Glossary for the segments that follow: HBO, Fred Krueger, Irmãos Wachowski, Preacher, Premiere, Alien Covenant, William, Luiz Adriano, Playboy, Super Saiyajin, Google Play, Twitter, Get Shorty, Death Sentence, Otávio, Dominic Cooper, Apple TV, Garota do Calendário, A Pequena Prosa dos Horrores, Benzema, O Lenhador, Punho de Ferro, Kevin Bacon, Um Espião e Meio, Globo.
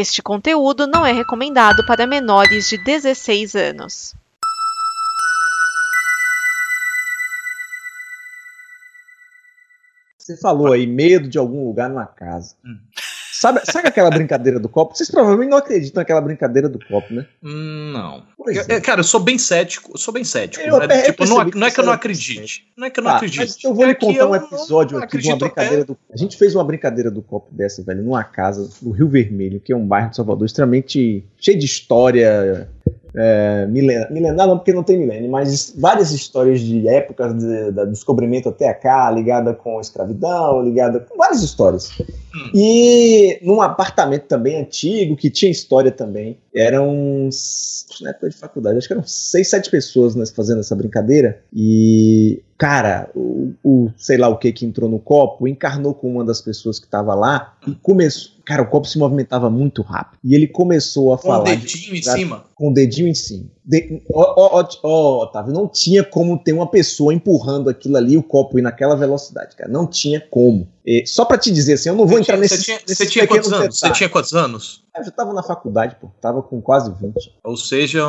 Este conteúdo não é recomendado para menores de 16 anos. Você falou aí, medo de algum lugar na casa. Sabe aquela brincadeira do copo? Vocês provavelmente não acreditam naquela brincadeira do copo, né? Não. É. Cara, eu sou bem cético. Né? Tipo, não é que eu não acredite. Mas eu vou lhe contar um episódio aqui de uma brincadeira do copo. A gente fez uma brincadeira do copo dessa, velho, numa casa do Rio Vermelho, que é um bairro de Salvador extremamente cheio de história. Milenar não, porque não tem milênio, mas várias histórias de épocas do descobrimento até cá, ligada com escravidão, ligada com várias histórias. E num apartamento também antigo, que tinha história também, eram, na época de faculdade, acho que eram 6, 7 pessoas, né, fazendo essa brincadeira, e cara, o sei lá o que entrou no copo, encarnou com uma das pessoas que estava lá e começou. Cara, o copo se movimentava muito rápido. E ele começou a falar. Com o dedinho em cima? Com o dedinho em cima. Otávio, não tinha como ter uma pessoa empurrando aquilo ali e o copo ir naquela velocidade, cara. Não tinha como. E, só pra te dizer assim, eu não vou entrar nesse. Você tinha quantos anos? Eu já tava na faculdade, pô. Tava com quase 20. Ou seja,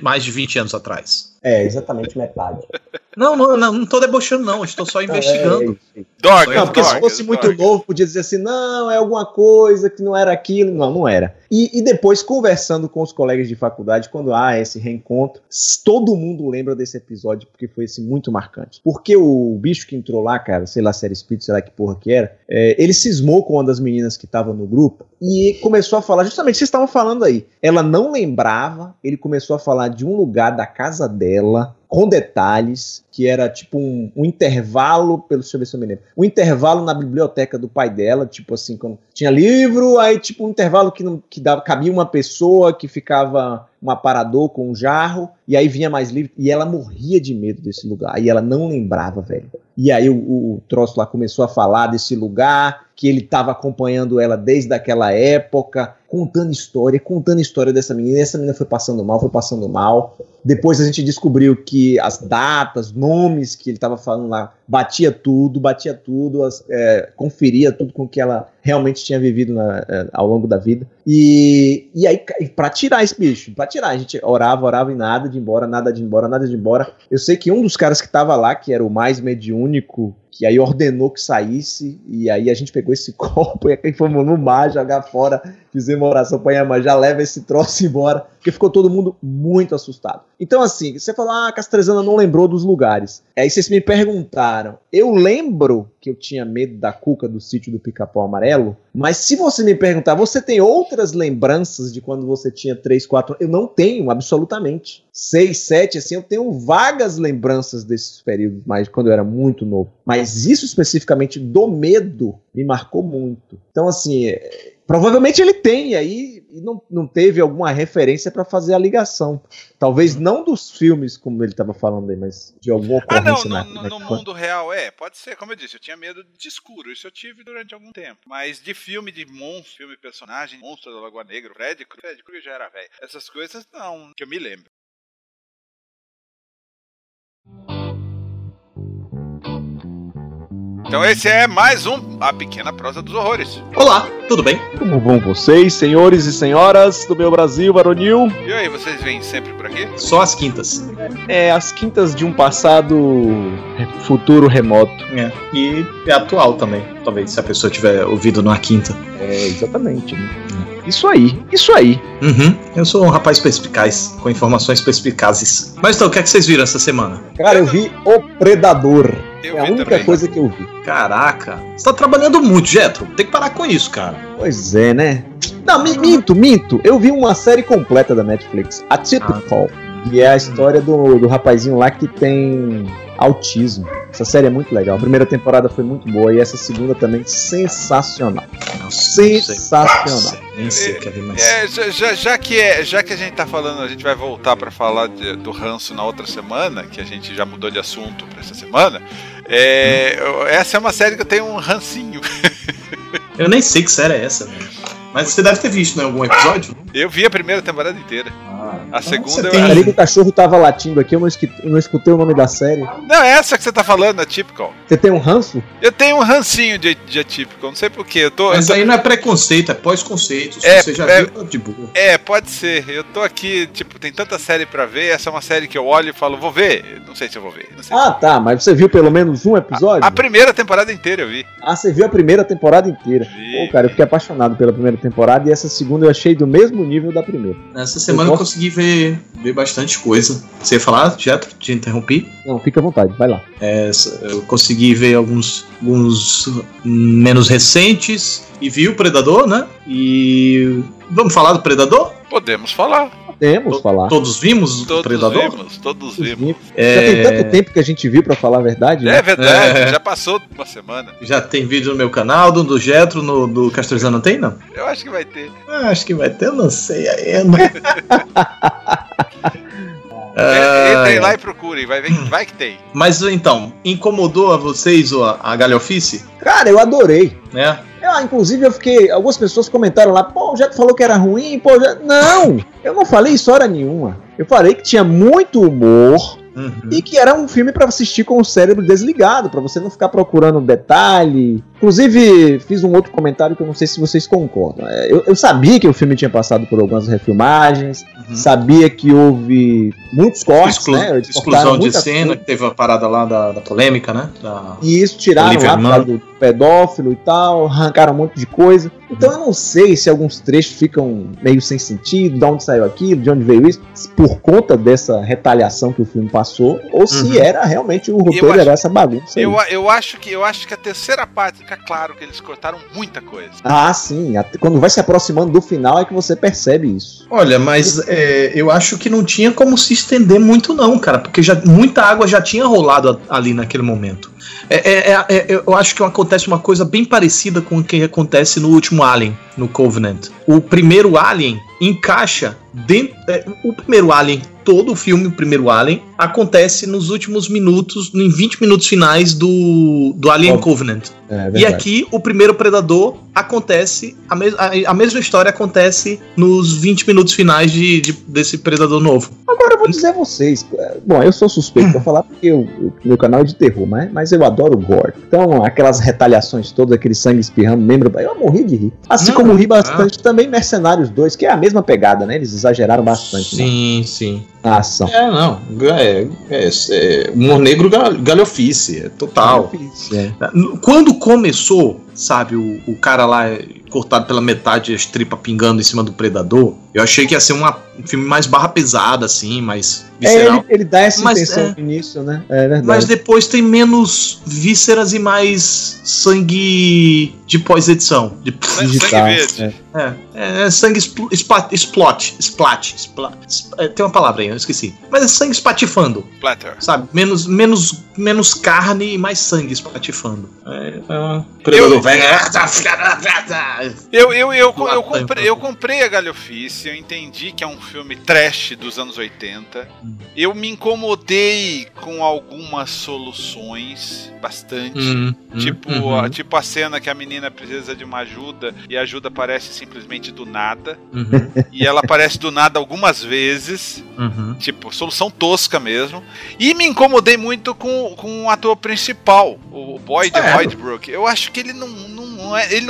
mais de 20 anos atrás. É, exatamente metade. Não tô debochando, não. Estou só investigando. Porque se fosse muito novo, podia dizer assim, não, é alguma coisa que não era aquilo. Não era. E depois, conversando com os colegas de faculdade, quando há esse reencontro, todo mundo lembra desse episódio, porque foi esse muito marcante. Porque o bicho que entrou lá, cara, sei lá se era espírito, sei lá que porra que era, ele cismou com uma das meninas que tava no grupo e começou a falar, justamente, vocês estavam falando aí. Ela não lembrava, ele começou a falar de um lugar da casa dela, com detalhes, que era tipo um intervalo, deixa eu ver se eu me lembro, um intervalo na biblioteca do pai dela, tipo assim, quando tinha livro, aí tipo um intervalo cabia uma pessoa que ficava um aparador com um jarro, e aí vinha mais livro, e ela morria de medo desse lugar, e ela não lembrava, velho. E aí o troço lá começou a falar desse lugar, que ele estava acompanhando ela desde aquela época, contando história dessa menina, e essa menina foi passando mal, depois a gente descobriu que as datas, nomes que ele estava falando lá, batia tudo, conferia tudo com o que ela realmente tinha vivido ao longo da vida, e aí pra tirar esse bicho, a gente orava e nada de embora, eu sei que um dos caras que tava lá, que era o mais mediúnico, que aí ordenou que saísse, e aí a gente pegou esse copo e fomos no mar jogar fora, fizemos uma oração pra Iemanjá, leva esse troço embora, porque ficou todo mundo muito assustado. Então assim, você falou, a Castrezana não lembrou dos lugares, aí vocês me perguntaram, eu lembro que eu tinha medo da cuca do sítio do Pica-Pau Amarelo, mas se você me perguntar, você tem outras lembranças de quando você tinha 3, 4, eu não tenho, absolutamente, 6, 7, assim, eu tenho vagas lembranças desses períodos, mas quando eu era muito novo, mas isso especificamente do medo me marcou muito. Então, assim, provavelmente ele tem, e aí não teve alguma referência para fazer a ligação. Talvez não dos filmes, como ele estava falando aí, mas de alguma ocorrência. No mundo real, pode ser, como eu disse, eu tinha medo de escuro, isso eu tive durante algum tempo. Mas de filme, de monstro, filme personagem, Monstro da Lagoa Negra, Fred Krueger já era velho. Essas coisas, não, que eu me lembro. Então esse é mais um A Pequena Prosa dos Horrores. Olá, tudo bem? Como vão vocês, senhores e senhoras do meu Brasil varonil? E aí, vocês vêm sempre por aqui? Só às quintas. É, às quintas de um passado futuro remoto. É, e é atual também, talvez, se a pessoa tiver ouvido numa quinta. É, exatamente, né? Isso aí. Uhum. Eu sou um rapaz perspicaz, com informações perspicazes. Mas então, o que é que vocês viram essa semana? Cara, eu vi O Predador. É a única coisa que eu vi. Caraca, você tá trabalhando muito, Getro. Tem que parar com isso, cara. Pois é, né? Não, minto. Eu vi uma série completa da Netflix, Atypical, que é a história do rapazinho lá que tem autismo. Essa série é muito legal. A primeira temporada foi muito boa e essa segunda também sensacional. Sensacional. Nem sei, Kevin, mas... já que a gente tá falando, a gente vai voltar pra falar do ranço na outra semana, que a gente já mudou de assunto pra essa semana. Essa é uma série que eu tenho um rancinho. Eu nem sei que série é essa, velho. Mas você deve ter visto, né, algum episódio? Eu vi a primeira temporada inteira. A segunda eu acho que o cachorro tava latindo aqui, eu não escutei o nome da série. Não, é essa que você tá falando, Atypical. Você tem um ranço? Eu tenho um rancinho de Atypical, não sei porquê. Mas aí não é preconceito, é pós-conceito. Se você já viu, de boa. É, pode ser. Eu tô aqui, tipo, tem tanta série pra ver. Essa é uma série que eu olho e falo, vou ver. Não sei se eu vou ver. Não sei se... tá, mas você viu pelo menos um episódio? A primeira temporada inteira eu vi. Ah, você viu a primeira temporada inteira? Vi. Pô, cara, eu fiquei apaixonado pela primeira temporada e essa segunda eu achei do mesmo nível da primeira. Essa semana eu consegui ver bastante coisa. Você ia falar, Getro? Te interrompi? Não, fica à vontade, vai lá. Eu consegui ver alguns menos recentes e vi o Predador, né? E vamos falar do Predador? Podemos falar. Podemos falar. Todos vimos o Predador? Todos vimos. Já tem tanto tempo que a gente viu, pra falar a verdade, né? É verdade, já passou uma semana. Já tem vídeo no meu canal, do Getro, do Castrezana, tem, não? Eu acho que vai ter. Eu não sei ainda. Entrem lá e procurem, vai que tem. Mas então, incomodou a vocês a galhofice? Cara, eu adorei. É. Inclusive eu fiquei, algumas pessoas comentaram lá, pô, o Getro falou que era ruim, Não, eu não falei isso hora nenhuma. Eu falei que tinha muito humor. Uhum. E que era um filme pra assistir com o cérebro desligado, pra você não ficar procurando detalhe. Inclusive, fiz um outro comentário que eu não sei se vocês concordam. Eu sabia que o filme tinha passado por algumas refilmagens, sabia que houve muitos cortes, né? Exclusão de cena, que teve a parada lá da polêmica, né? E isso, tiraram lá do pedófilo e tal, arrancaram um monte de coisa. Então eu não sei se alguns trechos ficam meio sem sentido, de onde saiu aquilo, de onde veio isso, por conta dessa retaliação que o filme passou. Ou se era realmente o roteiro, era essa bagunça. Eu acho que a terceira parte fica claro que eles cortaram muita coisa. Ah, sim. Quando vai se aproximando do final é que você percebe isso. Olha, mas eu acho que não tinha como se estender muito, não, cara, porque muita água já tinha rolado ali naquele momento. Eu acho que acontece uma coisa bem parecida com o que acontece no último Alien, no Covenant. O primeiro Alien encaixa dentro. O primeiro Alien, todo o filme, o primeiro Alien, acontece nos últimos minutos, em 20 minutos finais do Alien Covenant. E aqui, o primeiro Predador acontece, a mesma história acontece nos 20 minutos finais desse Predador novo. Agora eu vou dizer a vocês, bom, eu sou suspeito pra falar porque meu canal é de terror, mas eu adoro o gore. Então, aquelas retaliações todas, aquele sangue espirrando, eu morri de rir. Assim como ri bastante também Mercenários 2, que é a mesma pegada, né? Eles exageraram bastante. Sim, sim. A ação. Humor negro galhofice, total. Quando começou, sabe, o cara lá cortado pela metade, as tripas pingando em cima do Predador, eu achei que ia ser um filme mais barra pesada, assim, mais visceral. Ele dá essa intenção no início, né? É verdade. Mas depois tem menos vísceras e mais sangue de pós-edição. Sangue splat, tem uma palavra aí, eu esqueci. Mas é sangue espatifando. Splatter. Sabe? Menos carne e mais sangue espatifando. Predador velho. Eu comprei a galhofice, eu entendi que é um filme trash dos anos 80. Eu me incomodei com algumas soluções, bastante. Tipo a cena que a menina precisa de uma ajuda e a ajuda aparece simplesmente do nada. E ela aparece do nada algumas vezes. Tipo, solução tosca mesmo. E me incomodei muito com o ator principal, o Boyd Brook. Eu acho que ele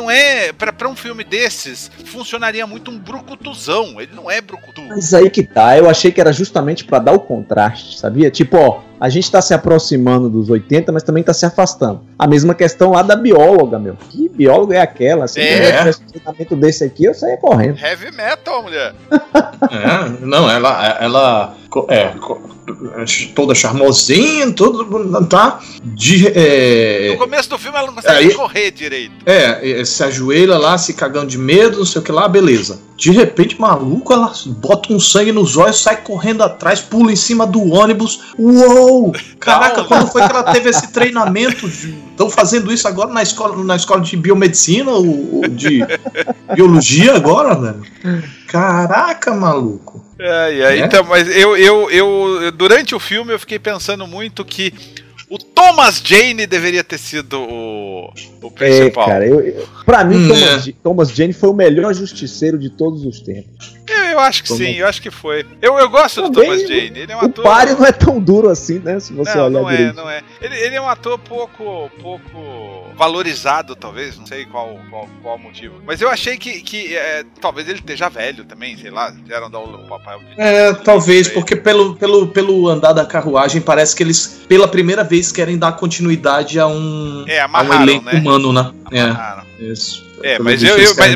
não é pra um filme desses funcionaria muito um brucutuzão. Ele não é brucutu. Mas aí que tá, eu achei que era justamente pra dar o contraste, sabia? Tipo, a gente tá se aproximando dos 80, mas também tá se afastando. A mesma questão lá da bióloga, meu. Que bióloga é aquela? Se eu tivesse um tratamento desse aqui, eu saía correndo. Heavy metal, mulher. Não, ela toda charmosinha, tudo, tá? No começo do filme ela não consegue correr direito. Se ajoelha lá, se cagando de medo, não sei o que lá, beleza. De repente, maluco, ela bota um sangue nos olhos, sai correndo atrás, pula em cima do ônibus. Uou! Caraca, quando foi que ela teve esse treinamento? Estão fazendo isso agora na escola de biomedicina ou de biologia agora, velho? Caraca, maluco. Então, mas eu durante o filme eu fiquei pensando muito que o Thomas Jane deveria ter sido o principal. Cara, pra mim, Thomas Jane foi o melhor justiceiro de todos os tempos. Eu acho que sim, eu acho que foi. Eu gosto do Thomas Jane, ele é um ator... O páreo não é tão duro assim, né, se você olhar direito. Não, não é. Ele é um ator pouco valorizado, talvez, não sei qual motivo. Mas eu achei que talvez ele esteja velho também, sei lá, fizeram dar o papel... Talvez, porque pelo andar da carruagem, parece que eles, pela primeira vez, querem dar continuidade a um elenco humano, né? Amarraram. Isso.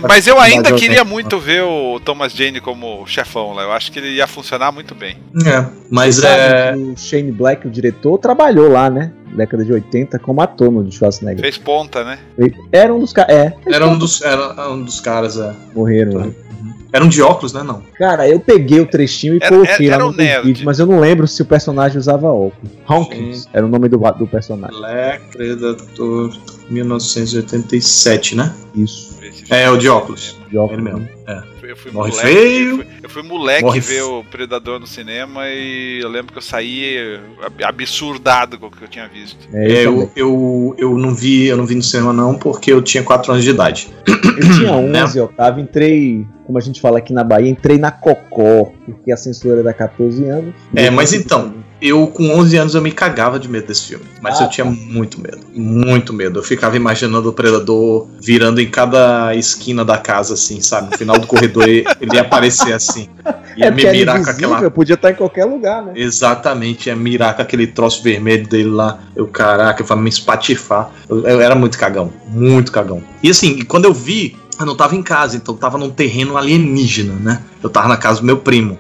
Mas eu ainda queria muito ver o Thomas Jane como chefão lá. Eu acho que ele ia funcionar muito bem. O Shane Black, o diretor, trabalhou lá, né? Década de 80, como ator no Schwarzenegger. Fez ponta, né? Era um dos caras. Era um dos caras, Morreram, né? Era um de óculos, né? Não. Cara, eu peguei o trechinho e coloquei lá no vídeo, mas eu não lembro se o personagem usava óculos. Hawkins era o nome do personagem. Black Predator 1987, né? Isso. O de óculos. De óculos. Ele mesmo. Eu fui moleque ver o Predador no cinema e eu lembro que eu saí absurdado com o que eu tinha visto. Eu não vi no cinema não, porque eu tinha 4 anos de idade. Eu tinha 11, né? Otávio, entrei, como a gente fala aqui na Bahia, entrei na cocó, porque a censura era 14 anos. Mas então, eu com 11 anos eu me cagava de medo desse filme, mas eu tinha muito medo, muito medo. Eu ficava imaginando o Predador virando em cada esquina da casa, assim, sabe? No final do corredor ele ia aparecer assim, ia me mirar com aquela... Podia estar em qualquer lugar, né? Exatamente, ia mirar com aquele troço vermelho dele lá, eu falava, me espatifar. Eu era muito cagão, muito cagão. E assim, quando eu vi... Eu não tava em casa, então eu tava num terreno alienígena, né? Eu tava na casa do meu primo,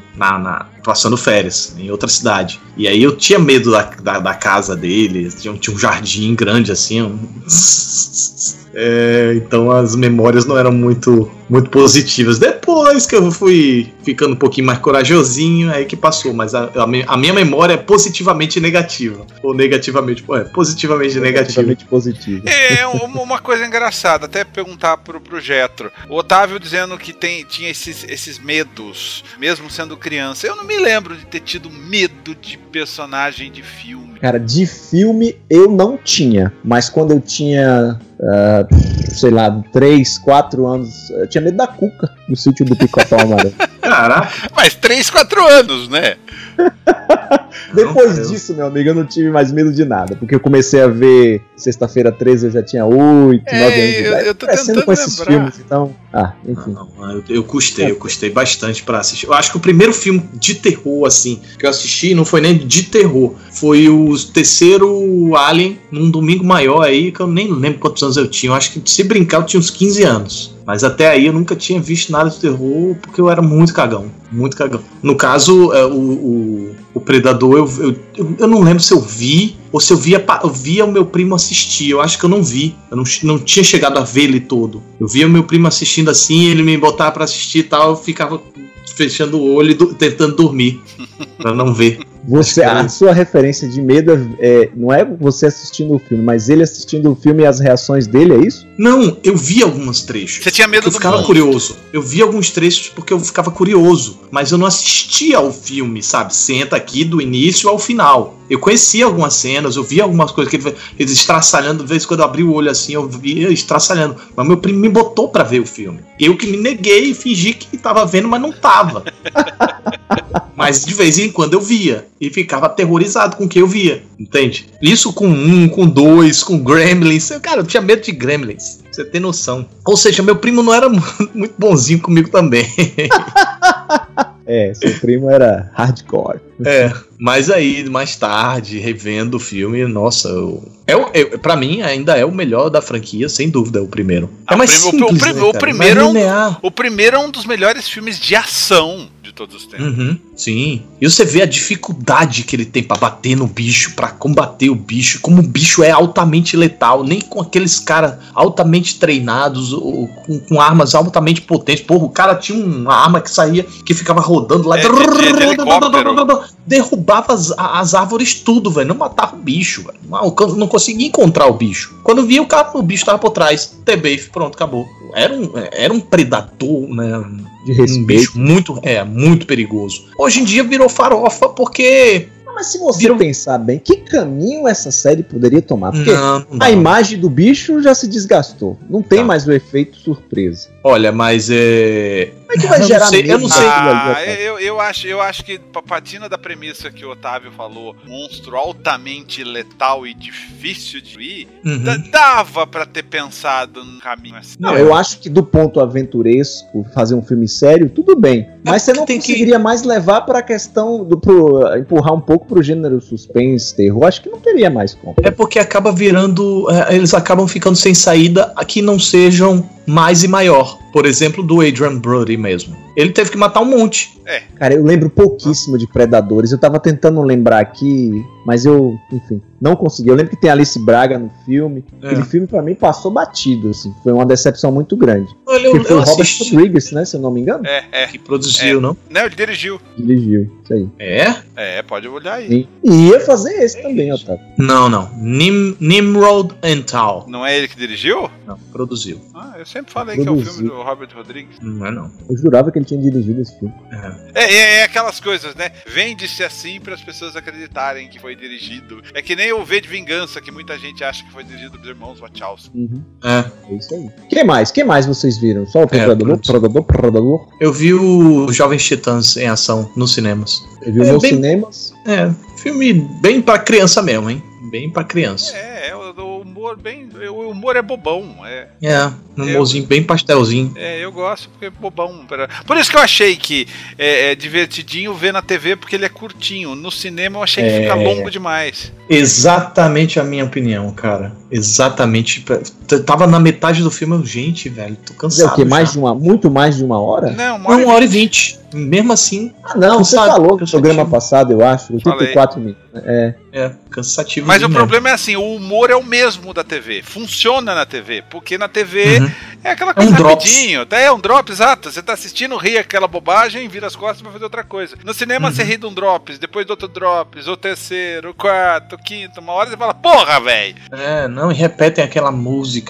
passando férias, em outra cidade. E aí eu tinha medo da casa dele, tinha um jardim grande assim. Então as memórias não eram muito positivas. Depois que eu fui ficando um pouquinho mais corajosinho, aí que passou. Mas a minha memória é positivamente negativa. Ou negativamente, positivamente negativa. Positiva. É uma coisa engraçada, até perguntar pro Getro. O Otávio dizendo que tinha esses medos, mesmo sendo criança. Eu não me lembro de ter tido medo de personagem de filme. Cara, de filme eu não tinha. Mas quando eu tinha... sei lá, 3, 4 anos. Eu tinha medo da Cuca no sítio do Pica-Pau Amarelo. Caraca. Mas 3, 4 anos, né? Depois disso, meu amigo, eu não tive mais medo de nada. Porque eu comecei a ver Sexta-feira 13, eu já tinha 8, 9 anos de idade. Eu tô tentando com esses filmes, então... enfim. Eu custei bastante pra assistir. Eu acho que o primeiro filme de terror, assim, que eu assisti, não foi nem de terror. Foi o terceiro Alien, num domingo maior aí, que eu nem lembro quantos anos eu tinha, eu acho que se brincar eu tinha uns 15 anos, mas até aí eu nunca tinha visto nada de terror, porque eu era muito cagão, no caso o Predador eu não lembro se eu vi ou se eu via o meu primo assistir. Eu acho que eu não vi, eu não tinha chegado a ver ele todo, eu via o meu primo assistindo assim, ele me botava pra assistir e tal, eu ficava fechando o olho e tentando dormir pra não ver. A sua referência de medo não é você assistindo o filme, mas ele assistindo o filme e as reações dele, é isso? Não, eu vi alguns trechos. Você tinha medo do monstro? Eu ficava curioso. Eu vi alguns trechos porque eu ficava curioso, mas eu não assistia ao filme, sabe? Senta aqui do início ao final. Eu conhecia algumas cenas, eu via algumas coisas que ele estraçalhando, de vez em quando eu abri o olho assim, eu via estraçalhando. Mas meu primo me botou pra ver o filme. Eu que me neguei e fingi que tava vendo, mas não tava. Mas de vez em quando eu via e ficava aterrorizado com o que eu via, entende? Isso com 1, com 2, com Gremlins. Cara, eu tinha medo de Gremlins, você tem noção. Ou seja, meu primo não era muito bonzinho comigo também. Seu primo era hardcore. Mas aí, mais tarde, revendo o filme, nossa, pra mim ainda é o melhor da franquia, sem dúvida, é o primeiro. O primeiro é um dos melhores filmes de ação de todos os tempos. Uhum, sim. E você vê a dificuldade que ele tem pra bater no bicho, pra combater o bicho, como o bicho é altamente letal, nem com aqueles caras altamente treinados, ou com armas altamente potentes. Porra, o cara tinha uma arma que saía, que ficava rodando lá, derrubava as árvores tudo, velho, não matava o bicho, velho. Não conseguia encontrar o bicho. Quando via o bicho tava por trás, TBF, pronto, acabou. Era um predador, né? De respeito. Um bicho muito perigoso. Hoje em dia virou farofa porque... Mas se você pensar bem, que caminho essa série poderia tomar? Porque a imagem do bicho já se desgastou. Não tem mais o efeito surpresa. Olha, mas Como é que vai gerar mesmo? Eu não sei. Eu acho que patina da premissa que o Otávio falou, monstro altamente letal e difícil de ir, dava pra ter pensado num caminho assim. Não, eu acho que do ponto aventuresco, fazer um filme sério, tudo bem. Mas você não conseguiria mais levar pra questão do... empurrar um pouco pro gênero suspense, terror. Acho que não teria mais como. É porque acaba virando... eles acabam ficando sem saída a que não sejam mais e maior. Por exemplo, do Adrian Brody mesmo. Ele teve que matar um monte. É. Cara, eu lembro pouquíssimo de Predadores. Eu tava tentando lembrar aqui, mas eu, enfim, não consegui. Eu lembro que tem Alice Braga no filme. Aquele filme, pra mim, passou batido, assim. Foi uma decepção muito grande. Olha, foi o Robert Rodriguez, né? Se eu não me engano. Que produziu, não? Não, ele dirigiu. Dirigiu, isso aí. Pode olhar aí. E ia fazer esse também, Otávio. Não. Nimrod and Tal. Não é ele que dirigiu? Não, produziu. Eu sempre falei que é o filme do Robert Rodriguez. Não é, não. Eu jurava que ele tinha dirigido esse filme. É aquelas coisas, né? Vende-se assim para as pessoas acreditarem que foi dirigido. É que nem o V de Vingança, que muita gente acha que foi dirigido pelos irmãos Wachowski. É isso aí. Que mais vocês viram? Só o Predador? Eu vi o Jovens Titãs em ação nos cinemas. Eu vi nos cinemas? Filme bem pra criança mesmo, hein? Bem pra criança. O humor é bobão. Um humorzinho bem pastelzinho. Eu gosto porque é bobão. Por isso que eu achei que é divertidinho ver na TV, porque ele é curtinho. No cinema eu achei que fica longo demais. Exatamente a minha opinião, cara. Exatamente. Tava na metade do filme, gente, velho, tô cansado. É o quê? Muito mais de uma hora? Não, 1h20. Mesmo assim... você falou no programa passado, eu acho. 84 minutos. Cansativo. Mas o problema é assim, o humor é o mesmo da TV. Funciona na TV. Porque na TV é aquela coisa rapidinho. É um drop, exato. Você tá assistindo, ri aquela bobagem, vira as costas pra fazer outra coisa. No cinema você ri de um drops, depois de outro drops, o terceiro, o quarto, o quinto. Uma hora você fala, porra, velho. E repetem aquela música.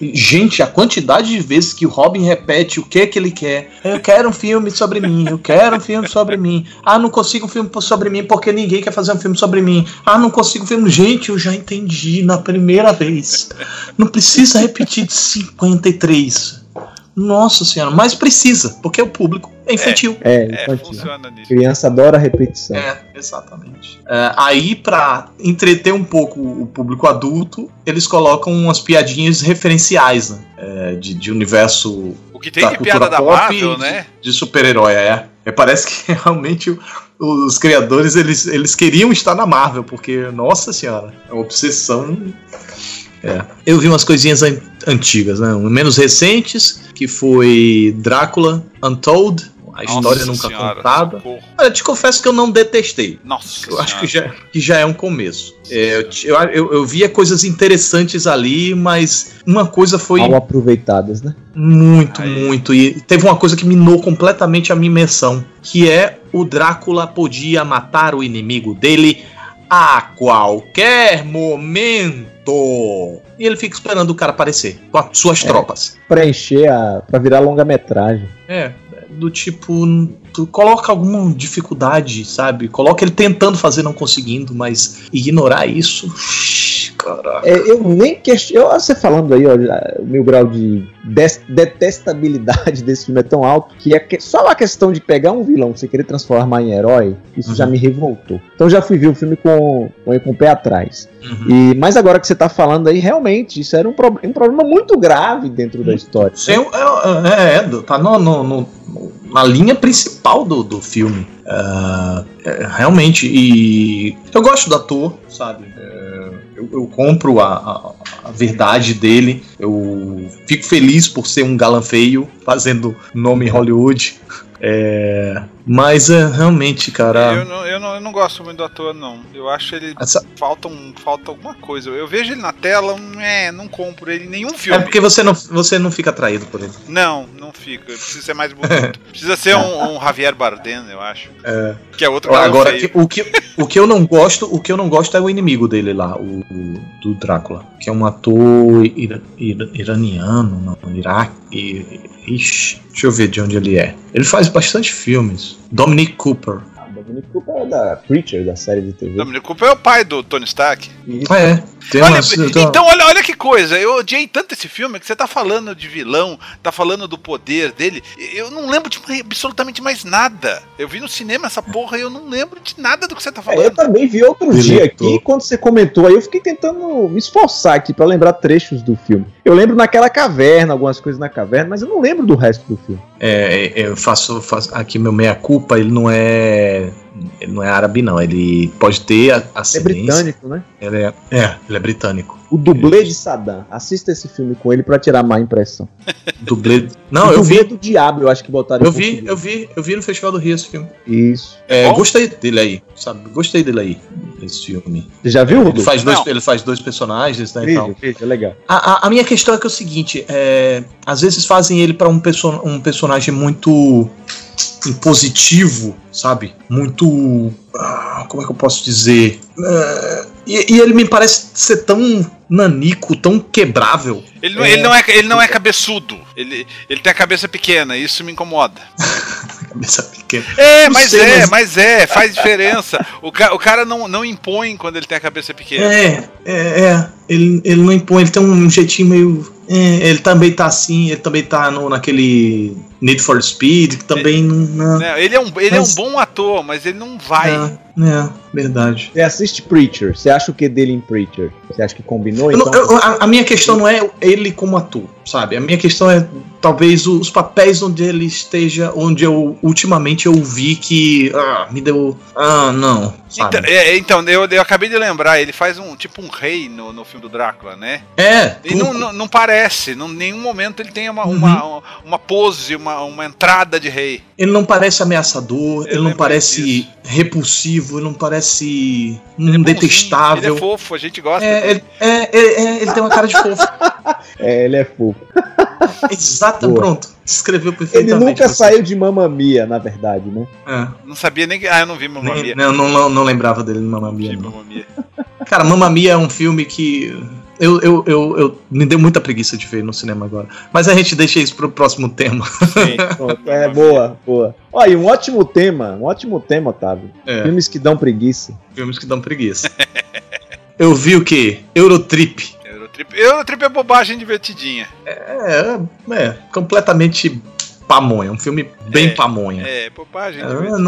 Gente, a quantidade de vezes que o Robin repete o que ele quer. Eu quero um filme sobre mim. Eu quero um filme sobre mim. Não consigo um filme sobre mim porque ninguém quer fazer um filme sobre mim. Não consigo um filme. Gente, eu já entendi na primeira vez. Não precisa repetir de 53. Nossa senhora, mas precisa, porque o público é infantil. Funciona nisso. Criança adora repetição. Exatamente. Aí, pra entreter um pouco o público adulto, eles colocam umas piadinhas referenciais, né? De universo. O que tem de piada da Marvel, né? De super-herói, Parece que realmente os criadores eles queriam estar na Marvel, porque, nossa senhora, é uma obsessão. Eu vi umas coisinhas antigas, né? Menos recentes, que foi Drácula Untold, a história nunca contada. Olha, te confesso que eu não detestei. Nossa, eu acho que já é um começo. Eu via coisas interessantes ali, mas uma coisa foi... mal aproveitadas, né? Muito. E teve uma coisa que minou completamente a minha imersão, que é o Drácula podia matar o inimigo dele a qualquer momento. E ele fica esperando o cara aparecer com as suas tropas. Pra virar longa-metragem. Do tipo, tu coloca alguma dificuldade, sabe? Coloca ele tentando fazer, não conseguindo, mas ignorar isso... Caraca. Eu nem questiono. Você falando aí, ó, o meu grau de detestabilidade desse filme é tão alto que só a questão de pegar um vilão sem querer transformar em herói, isso já me revoltou. Então já fui ver o filme com o pé atrás. Mas agora que você tá falando aí, realmente, isso era um problema muito grave dentro da história. Tá na linha principal do filme. Realmente. E eu gosto do ator, sabe? Eu compro a verdade dele. Eu fico feliz por ser um galã feio fazendo nome em Hollywood. Mas realmente, cara... Eu não gosto muito do ator, não. Eu acho ele... Falta alguma coisa. Eu vejo ele na tela, não compro ele em nenhum filme. Porque você não fica atraído por ele. Não fico. Precisa ser mais bonito. Precisa ser um Javier Bardem, eu acho. Que é outro cara. Agora, o que eu não gosto é o inimigo dele lá, do Drácula, que é um ator iraniano, não, Iraque. Deixa eu ver de onde ele é. Ele faz bastante filmes. Dominic Cooper. Dominic Cooper é da Preacher, da série de TV. Dominic Cooper é o pai do Tony Stark. Ah, é. Então, olha que coisa. Eu odiei tanto esse filme que você tá falando de vilão, tá falando do poder dele. Eu não lembro de absolutamente mais nada. Eu vi no cinema essa porra e eu não lembro de nada do que você tá falando. É, eu também vi outro dia aqui, quando você comentou aí, eu fiquei tentando me esforçar aqui pra lembrar trechos do filme. Eu lembro naquela caverna, algumas coisas na caverna, mas eu não lembro do resto do filme. É, eu faço aqui meu meia-culpa, ele não é árabe, não. Ele pode ter ascendência. Ele é britânico, né? Ele é britânico. O Dublê de Saddam. Assista esse filme com ele pra tirar má impressão. Dublê... Não, eu vi. O Dublê do Diabo, eu acho que botaram. Eu vi no Festival do Rio esse filme. Isso. É, gostei dele aí, sabe? Gostei dele aí, esse filme. Você já viu, Rodolfo? Ele faz dois personagens, né? É legal. A minha questão é que é o seguinte, às vezes fazem ele pra um personagem muito... impositivo, sabe? Muito... como é que eu posso dizer? E ele me parece ser tão nanico, tão quebrável. Ele não é cabeçudo. Ele tem a cabeça pequena, isso me incomoda. Cabeça pequena. Faz diferença. O cara não impõe quando ele tem a cabeça pequena. Ele não impõe, ele tem um jeitinho meio... ele também tá assim, ele também tá naquele Need for Speed, que também não... Ele é um bom ator, mas ele não vai... verdade. Você assiste Preacher, você acha o que dele em Preacher? Você acha que combinou? A minha questão não é ele como ator, sabe? A minha questão é talvez os papéis onde ele esteja, onde eu ultimamente eu vi que me deu... não. Sabe? Então eu acabei de lembrar, ele faz um rei no filme do Drácula, né? E não parece, em nenhum momento ele tem uma pose, uma entrada de rei. Ele não parece ameaçador, ele não parece repulsivo, ele não parece detestável. Ele é fofo, a gente gosta. Ele tem uma cara de fofo. Ele é fofo. Exato, boa. Pronto. Escreveu perfeitamente. Ele nunca saiu de Mamma Mia, na verdade, né? Não sabia nem que... eu não vi Mamma Mia. Não lembrava dele no Mamma Mia. Cara, Mamma Mia é um filme que... Eu me deu muita preguiça de ver no cinema agora. Mas a gente deixa isso pro próximo tema. Sim, pronto, boa. Olha, um ótimo tema, Otávio. Filmes que dão preguiça. Eu vi o quê? Eurotrip é bobagem divertidinha. Completamente pamonha, um filme bem pamonha. Bobagem divertida.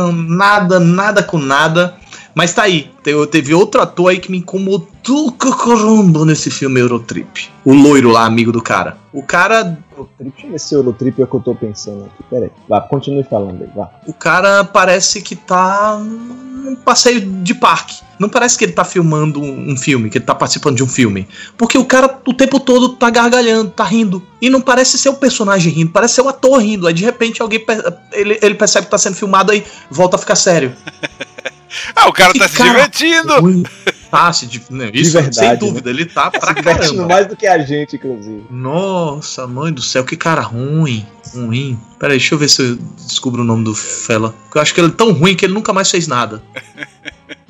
Nada com nada. Mas tá aí, teve outro ator aí que me incomodou caramba nesse filme Eurotrip. O loiro lá, amigo do cara. O cara... Deixa eu ver se Eurotrip é o que eu tô pensando aqui, peraí. Vá, continue falando aí, vá. O cara parece que tá num passeio de parque. Não parece que ele tá filmando um filme, que ele tá participando de um filme. Porque o cara o tempo todo tá gargalhando, tá rindo. E não parece ser o personagem rindo, parece ser o ator rindo. Aí de repente alguém ele percebe que tá sendo filmado e volta a ficar sério. O cara tá se divertindo. Tá se divertindo. Isso, verdade, sem dúvida, né? Ele tá pra caramba. Mais do que a gente, inclusive. Nossa, mãe do céu, que cara ruim. Peraí, deixa eu ver se eu descubro o nome do fela. Eu acho que ele é tão ruim que ele nunca mais fez nada.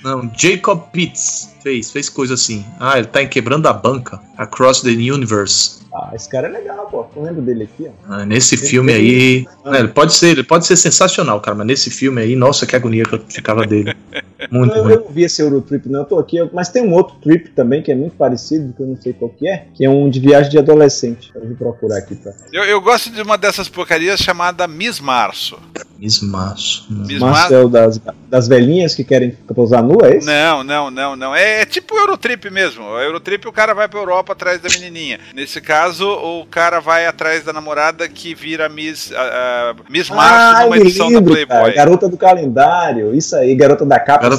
Não, Jacob Pitts fez coisa assim. Ele tá em Quebrando a Banca, Across the Universe. Esse cara é legal, pô. Eu lembro dele aqui, ó. Nesse filme aí... Ele pode ser sensacional, cara, mas nesse filme aí, nossa, que agonia que eu ficava dele. Muito ruim. Eu não vi esse Eurotrip, não. Eu tô aqui, mas tem um outro trip também que é muito parecido, que eu não sei qual que é um de viagem de adolescente. Eu vou procurar aqui, tá? Eu gosto de uma dessas porcarias chamada Miss Março. Miss Março é o das velhinhas que querem pousar nua, é esse? Não. É tipo o Eurotrip mesmo. O Eurotrip, o cara vai pra Europa atrás da menininha. Nesse caso, o cara vai atrás da namorada que vira Miss Março numa edição da Playboy. Cara, Garota do Calendário, isso aí, Garota da Capa.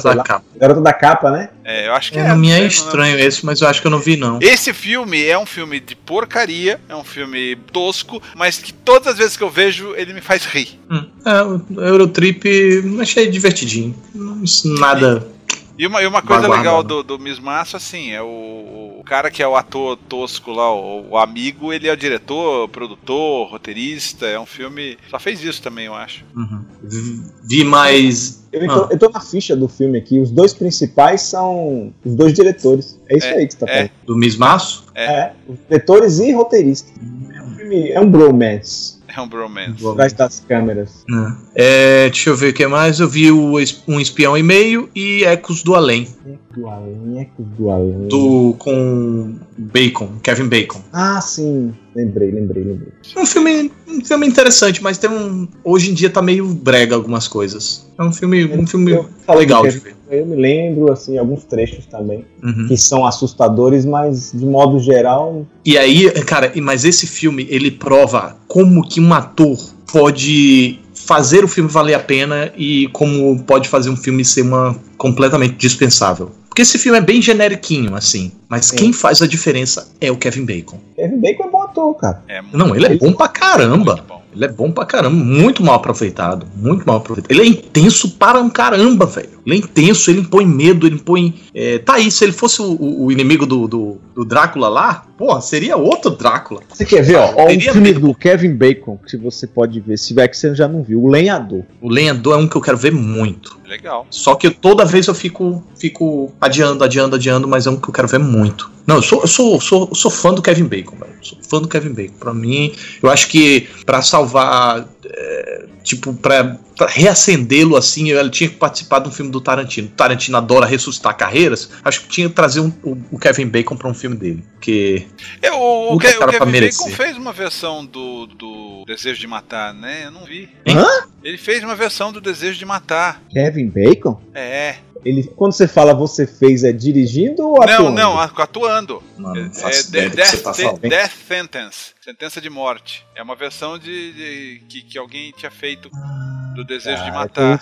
Garota da Capa, né? Eu acho que é. Não é estranho esse, mas eu acho que eu não vi, não. Esse filme é um filme de porcaria, é um filme tosco, mas que todas as vezes que eu vejo, ele me faz rir. O Eurotrip achei divertidinho. Nada... E uma coisa legal do Miss Março, assim, é o cara que é o ator tosco lá, o amigo, ele é o diretor, produtor, roteirista, é um filme... Só fez isso também, eu acho. Vi mais... Eu tô na ficha do filme aqui, os dois principais são os dois diretores. É isso aí que você tá falando. Do Miss Março? Os diretores e roteiristas. É um filme, é um bromance. É um bromance. Atrás das câmeras. É, deixa eu ver o que mais. Eu vi o Um Espião e Meio e Ecos do Além. Ecos do Além. Com Bacon, Kevin Bacon. Ah, sim. Lembrei. Um filme interessante, mas tem um... Hoje em dia tá meio brega algumas coisas. É um filme legal de ver. Eu me lembro, assim, alguns trechos também, que são assustadores, mas de modo geral... E aí, cara, mas esse filme, ele prova como que um ator pode fazer o filme valer a pena e como pode fazer um filme ser completamente dispensável. Porque esse filme é bem generiquinho, assim, mas quem faz a diferença é o Kevin Bacon. Kevin Bacon é bom ator, cara. Ele é bom pra caramba. Muito mal aproveitado, Ele é intenso para um caramba, velho. Ele é intenso, ele impõe medo, ele impõe... Tá aí, se ele fosse o inimigo do Drácula lá, porra, seria outro Drácula. Você quer ver, ó, um filme do Kevin Bacon que você pode ver, se tiver que você já não viu, O Lenhador. O Lenhador é um que eu quero ver muito. Legal. Só que toda vez eu fico adiando, mas é um que eu quero ver muito. Não, eu sou fã do Kevin Bacon, velho. Pra mim, eu acho que pra salvar... pra reacendê-lo assim, ele tinha que participar de um filme do Tarantino. O Tarantino adora ressuscitar carreiras. Acho que tinha que trazer o Kevin Bacon pra um filme dele. Porque o Kevin Bacon fez uma versão do Desejo de Matar, né? Eu não vi. Hã? Ele fez uma versão do Desejo de Matar. Kevin Bacon? É. Ele, quando você fala você fez, é dirigindo ou atuando? Não, atuando. Mano, Death Sentence. Sentença de Morte. É uma versão que alguém tinha feito do Desejo de Matar.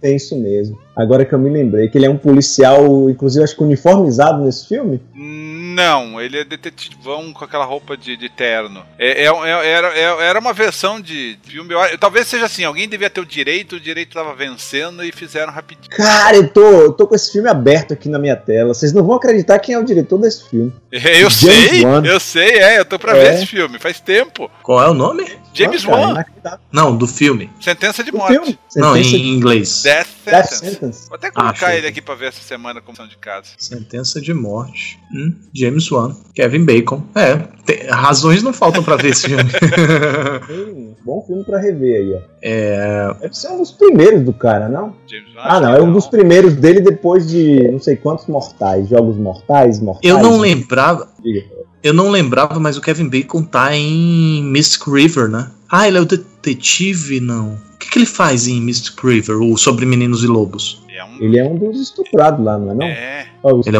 Tem isso mesmo. Agora que eu me lembrei, que ele é um policial, inclusive acho que uniformizado nesse filme? Não, ele é detetivão com aquela roupa de terno. Era uma versão de filme. Talvez seja assim, alguém devia ter o direito tava vencendo e fizeram rapidinho. Cara, eu tô com esse filme aberto aqui na minha tela. Vocês não vão acreditar quem é o diretor desse filme. Eu sei, eu tô pra ver esse filme, faz tempo. Qual é o nome? James Wan. Não, do filme. Sentença de Morte. Em inglês. Death Sentence. Vou até colocar ele aqui pra ver essa semana como são de casa. Sentença de Morte. James Wan. Kevin Bacon. Razões não faltam pra ver esse filme. Bom filme pra rever aí, ó. Deve ser um dos primeiros do cara, não? James Wan. É um dos primeiros dele depois de não sei quantos mortais. Jogos mortais. Eu não lembrava. mas o Kevin Bacon tá em Mystic River, né? Ah, ele é o detetive? Não. O que ele faz em Mystic River, ou Sobre Meninos e Lobos? Ele é um dos estuprados lá, não é não? Ele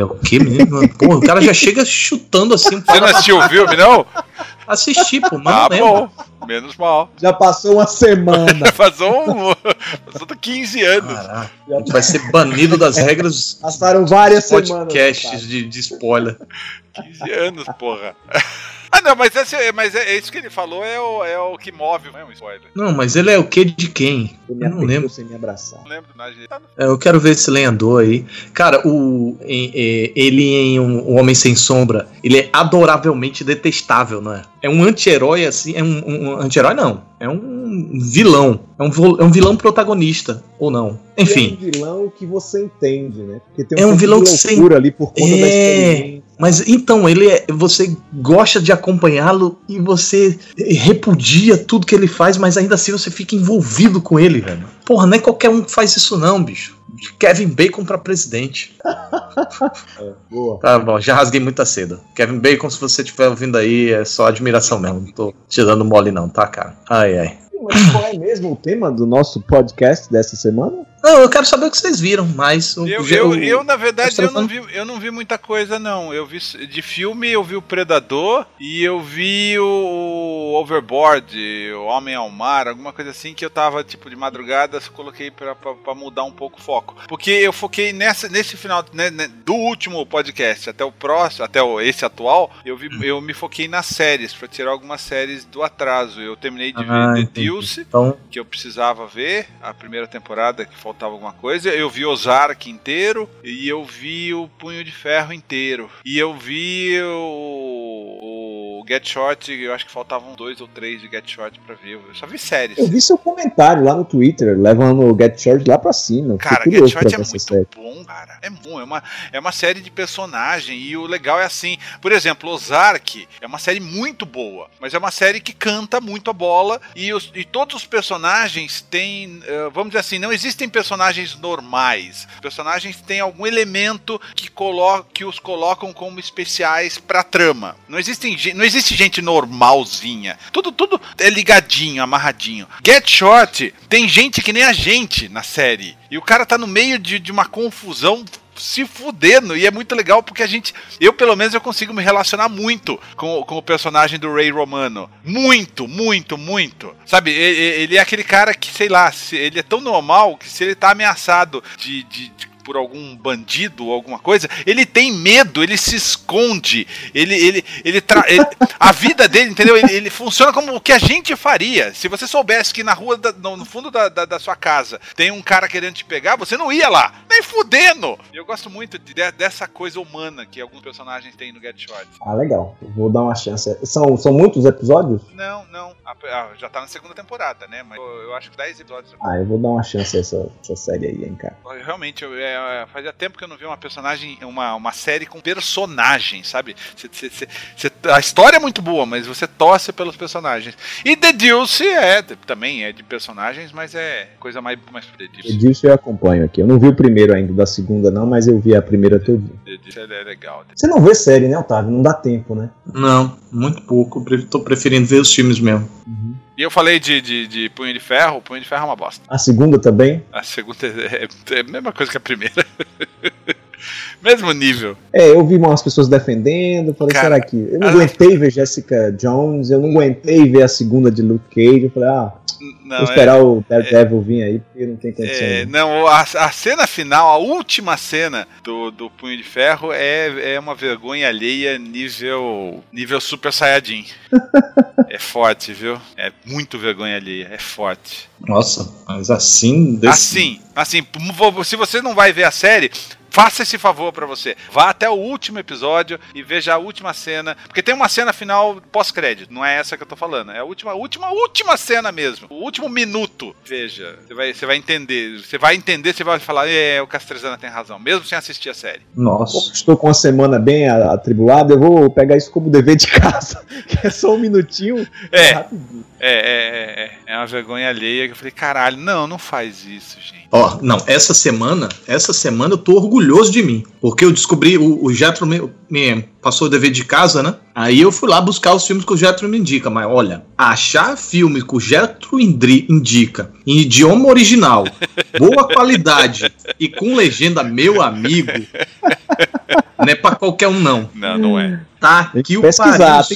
é o quê, menino? Porra, o cara já chega chutando assim. Você não assistiu o filme, não? Assisti, pô, mas não lembro. Bom, menos mal. Já passou uma semana. Passou 15 anos. Caraca, a gente vai ser banido das regras. Passaram várias podcasts semanas. De spoiler. 15 anos, porra. Mas é isso que ele falou, é o que move mesmo, spoiler. Não, mas ele é o quê de quem? Eu não lembro. Sem me abraçar. Não lembro nada. Eu quero ver esse lenhador aí. Cara, O Homem Sem Sombra, ele é adoravelmente detestável, não é? É um anti-herói, assim. É um anti-herói, não. É um vilão. É um vilão protagonista, ou não. Enfim. É um vilão que você entende, né? Porque tem um vilão de loucura ali por conta da experiência. Mas então, você gosta de acompanhá-lo e você repudia tudo que ele faz, mas ainda assim você fica envolvido com ele, velho. Porra, não é qualquer um que faz isso não, bicho. Kevin Bacon pra presidente. Boa. Tá bom, já rasguei muita seda. Kevin Bacon, se você estiver ouvindo aí, é só admiração mesmo. Não tô te dando mole não, tá, cara? Ai. Mas qual é mesmo o tema do nosso podcast dessa semana? Não, eu quero saber o que vocês viram, mas... Eu, na verdade, eu não vi muita coisa, não. Eu vi de filme, eu vi o Predador e eu vi o Overboard, o Homem ao Mar, alguma coisa assim que eu tava, tipo, de madrugada, coloquei pra mudar um pouco o foco. Porque eu foquei nesse final, né, do último podcast até o próximo, esse atual, eu me foquei nas séries, pra tirar algumas séries do atraso. Eu terminei de ver The Deuce, que eu precisava ver, a primeira temporada que faltava alguma coisa. Eu vi Ozark inteiro e eu vi o Punho de Ferro inteiro. E eu vi o Get Shorty, eu acho que faltavam 2 ou 3 de Get Shorty pra ver. Eu só vi séries. Eu vi seu comentário lá no Twitter, levando o Get Shorty lá pra cima. Cara, Get Shorty é muito bom. bom, cara. É bom, é uma série de personagem e o legal é assim. Por exemplo, Ozark é uma série muito boa, mas é uma série que canta muito a bola e todos os personagens têm, vamos dizer assim, não existem personagens normais. Personagens têm algum elemento que os colocam como especiais pra trama. Não existe gente normalzinha. Tudo é ligadinho, amarradinho. Get Shorty tem gente que nem a gente na série. E o cara tá no meio de uma confusão se fudendo, e é muito legal porque eu pelo menos eu consigo me relacionar muito com o personagem do Ray Romano, muito, sabe, ele é aquele cara que, sei lá, ele é tão normal que se ele tá ameaçado por algum bandido ou alguma coisa, ele tem medo, ele se esconde, ele a vida dele, entendeu? Ele funciona como o que a gente faria. Se você soubesse que na rua, no fundo da sua casa, tem um cara querendo te pegar, você não ia lá, nem fudendo. Eu gosto muito dessa coisa humana que alguns personagens têm no Get Shorty. Ah, legal. Vou dar uma chance. São muitos episódios? Não. Já tá na segunda temporada, né? Mas eu acho que 10 episódios. Ah, eu vou dar uma chance a essa série aí, hein, cara. Realmente, fazia tempo que eu não vi uma personagem, uma série com personagem, sabe? A história é muito boa, mas você torce pelos personagens. E The Deuce também é de personagens, mas é coisa mais The Deuce. The Deuce eu acompanho aqui. Eu não vi o primeiro ainda da segunda, não, mas eu vi a primeira toda. The Deuce é legal. Você não vê série, né, Otávio? Não dá tempo, né? Não, muito pouco. Tô preferindo ver os filmes mesmo. Uhum. E eu falei de Punho de Ferro. Punho de Ferro é uma bosta. A segunda também? A segunda é a mesma coisa que a primeira. Mesmo nível. Eu vi umas pessoas defendendo, falei, cara, será que... Eu não aguentei ver Jessica Jones, eu não aguentei ver a segunda de Luke Cage, eu falei, vou esperar o Daredevil vir aí, porque não tem condição. Não, a cena final, a última cena do Punho de Ferro é uma vergonha alheia nível Super Saiyajin. É forte, viu? É muito vergonha alheia, é forte. Nossa, mas assim... Assim, se você não vai ver a série... Faça esse favor pra você. Vá até o último episódio e veja a última cena. Porque tem uma cena final pós-crédito. Não é essa que eu tô falando. É a última cena mesmo. O último minuto. Veja. Você vai entender. Você vai falar, o Castrezana tem razão. Mesmo sem assistir a série. Nossa. Eu estou com uma semana bem atribulada. Eu vou pegar isso como dever de casa. Que é só um minutinho. Rapidinho. É uma vergonha alheia que eu falei, caralho, não faz isso, gente. Essa semana eu tô orgulhoso de mim, porque eu descobri, o Getro me passou o dever de casa, né? Aí eu fui lá buscar os filmes que o Getro me indica, mas olha, achar filme que o Getro indica em idioma original, boa qualidade e com legenda, meu amigo, não é pra qualquer um, não. Não é. Tá, tem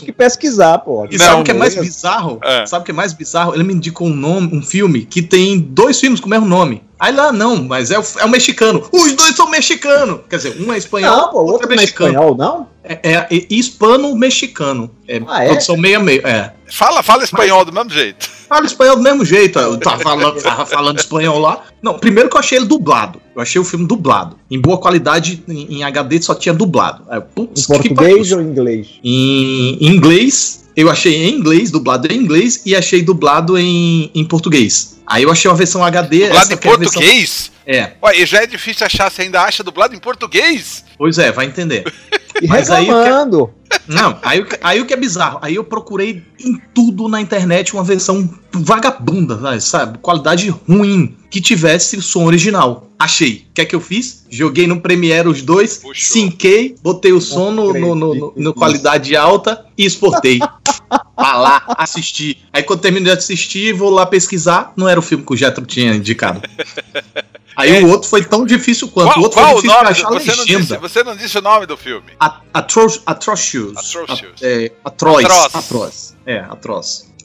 que pesquisar, pô. E sabe o que é mais bizarro? Sabe o que é mais bizarro? Ele me indicou um filme que tem dois filmes com o mesmo nome. Aí lá, não, mas é o mexicano. Os dois são mexicanos. Quer dizer, um é espanhol, não, pô, outro é mexicano. Não é espanhol, não? É hispano-mexicano. Produção meio a meio, Fala espanhol do mesmo jeito. Fala espanhol do mesmo jeito. Eu tava falando espanhol lá. Não, primeiro que eu achei ele dublado. Eu achei o filme dublado. Em boa qualidade, em HD só tinha dublado. Em português ou em inglês? Em inglês. Eu achei em inglês, dublado em inglês, e achei dublado em português. Aí eu achei uma versão HD... Dublado em português? Ué, já é difícil achar, você ainda acha dublado em português? Pois é, vai entender. E mas reclamando. Aí o que é bizarro. Aí eu procurei em tudo na internet uma versão vagabunda, sabe? Qualidade ruim, que tivesse o som original. Achei. O que é que eu fiz? Joguei no Premiere os dois, synquei, botei o som no qualidade alta e exportei. Pra lá, assisti. Aí quando termino de assistir, vou lá pesquisar. Não era o filme que o Getro tinha indicado. Aí o outro foi tão difícil quanto. O outro foi difícil de achar a legenda. Você não disse o nome do filme. Atrocious.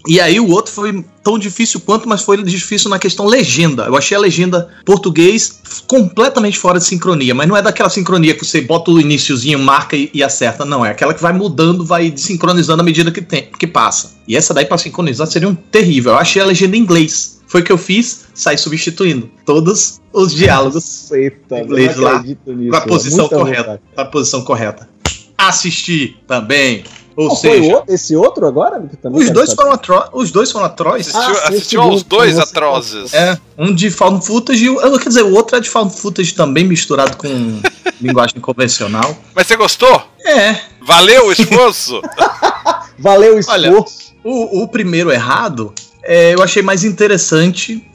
E aí o outro foi tão difícil quanto, mas foi difícil na questão legenda. Eu achei a legenda português completamente fora de sincronia, mas não é daquela sincronia que você bota o iniciozinho, marca e acerta, não. É aquela que vai mudando, vai desincronizando à medida que passa. E essa daí pra sincronizar seria um terrível. Eu achei a legenda em inglês. Foi o que eu fiz, saí substituindo todos os diálogos em inglês lá pra posição correta. Assistir também. Ou seja... Esse outro agora? Os dois foram atrozes. Assistiu aos dois atrozes. É, um de found footage, quer dizer, o outro é de found footage também, misturado com linguagem convencional. Mas você gostou? É. Valeu o esforço? Valeu o esforço. Olha, o primeiro errado, eu achei mais interessante,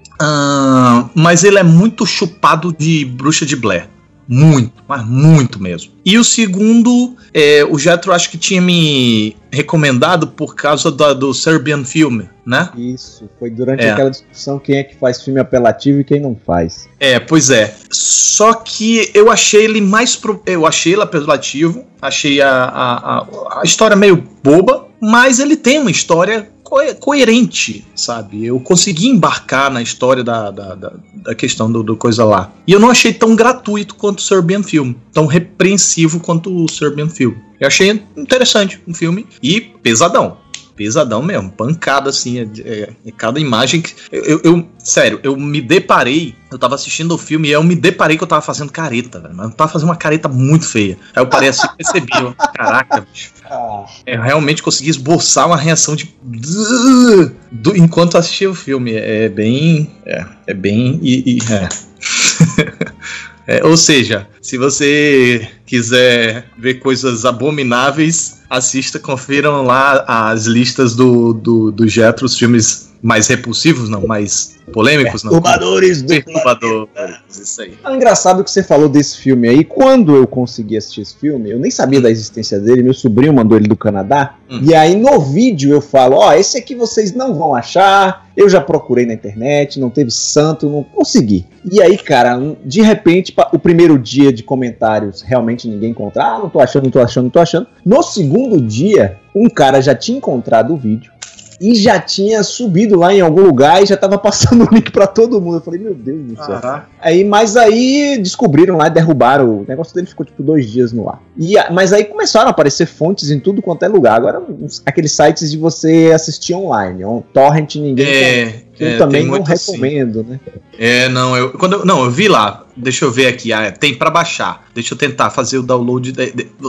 mas ele é muito chupado de Bruxa de Blair. Muito, mas muito mesmo. E o segundo, o Getro acho que tinha me recomendado por causa do Serbian Film, né? Isso, foi durante aquela discussão quem é que faz filme apelativo e quem não faz. É, pois é. Só que eu achei ele apelativo, achei a história meio boba, mas ele tem uma história coerente, sabe? Eu consegui embarcar na história da questão do coisa lá. E eu não achei tão gratuito quanto o Serbian Film, tão repreensivo quanto o Serbian Film. Eu achei interessante um filme e pesadão. Pesadão mesmo, pancada assim, cada imagem que... Sério, eu me deparei, eu tava assistindo o filme e eu me deparei que eu tava fazendo careta, velho, mas eu tava fazendo uma careta muito feia. Aí eu parei assim e percebi, caraca, bicho, eu realmente consegui esboçar uma reação de... enquanto eu assistia o filme, ou seja, se você quiser ver coisas abomináveis, confiram lá as listas do Getro, os filmes mais repulsivos, não, mais polêmicos, não. Perturbadores, isso aí. É engraçado que você falou desse filme aí. Quando eu consegui assistir esse filme, eu nem sabia da existência dele, meu sobrinho mandou ele do Canadá, e aí no vídeo eu falo, esse aqui vocês não vão achar, eu já procurei na internet, não teve santo, não consegui. E aí, cara, de repente, o primeiro dia de comentários, realmente ninguém encontrou, não tô achando. No segundo dia, um cara já tinha encontrado o vídeo, e já tinha subido lá em algum lugar e já tava passando o link pra todo mundo. Eu falei, meu Deus do céu. Mas aí descobriram lá e derrubaram. O negócio dele ficou tipo 2 dias no ar. Mas aí começaram a aparecer fontes em tudo quanto é lugar. Agora, aqueles sites de você assistir online. Um torrent, ninguém... Eu também não recomendo, assim, né? Eu vi lá. Deixa eu ver aqui. Tem pra baixar. Deixa eu tentar fazer o download.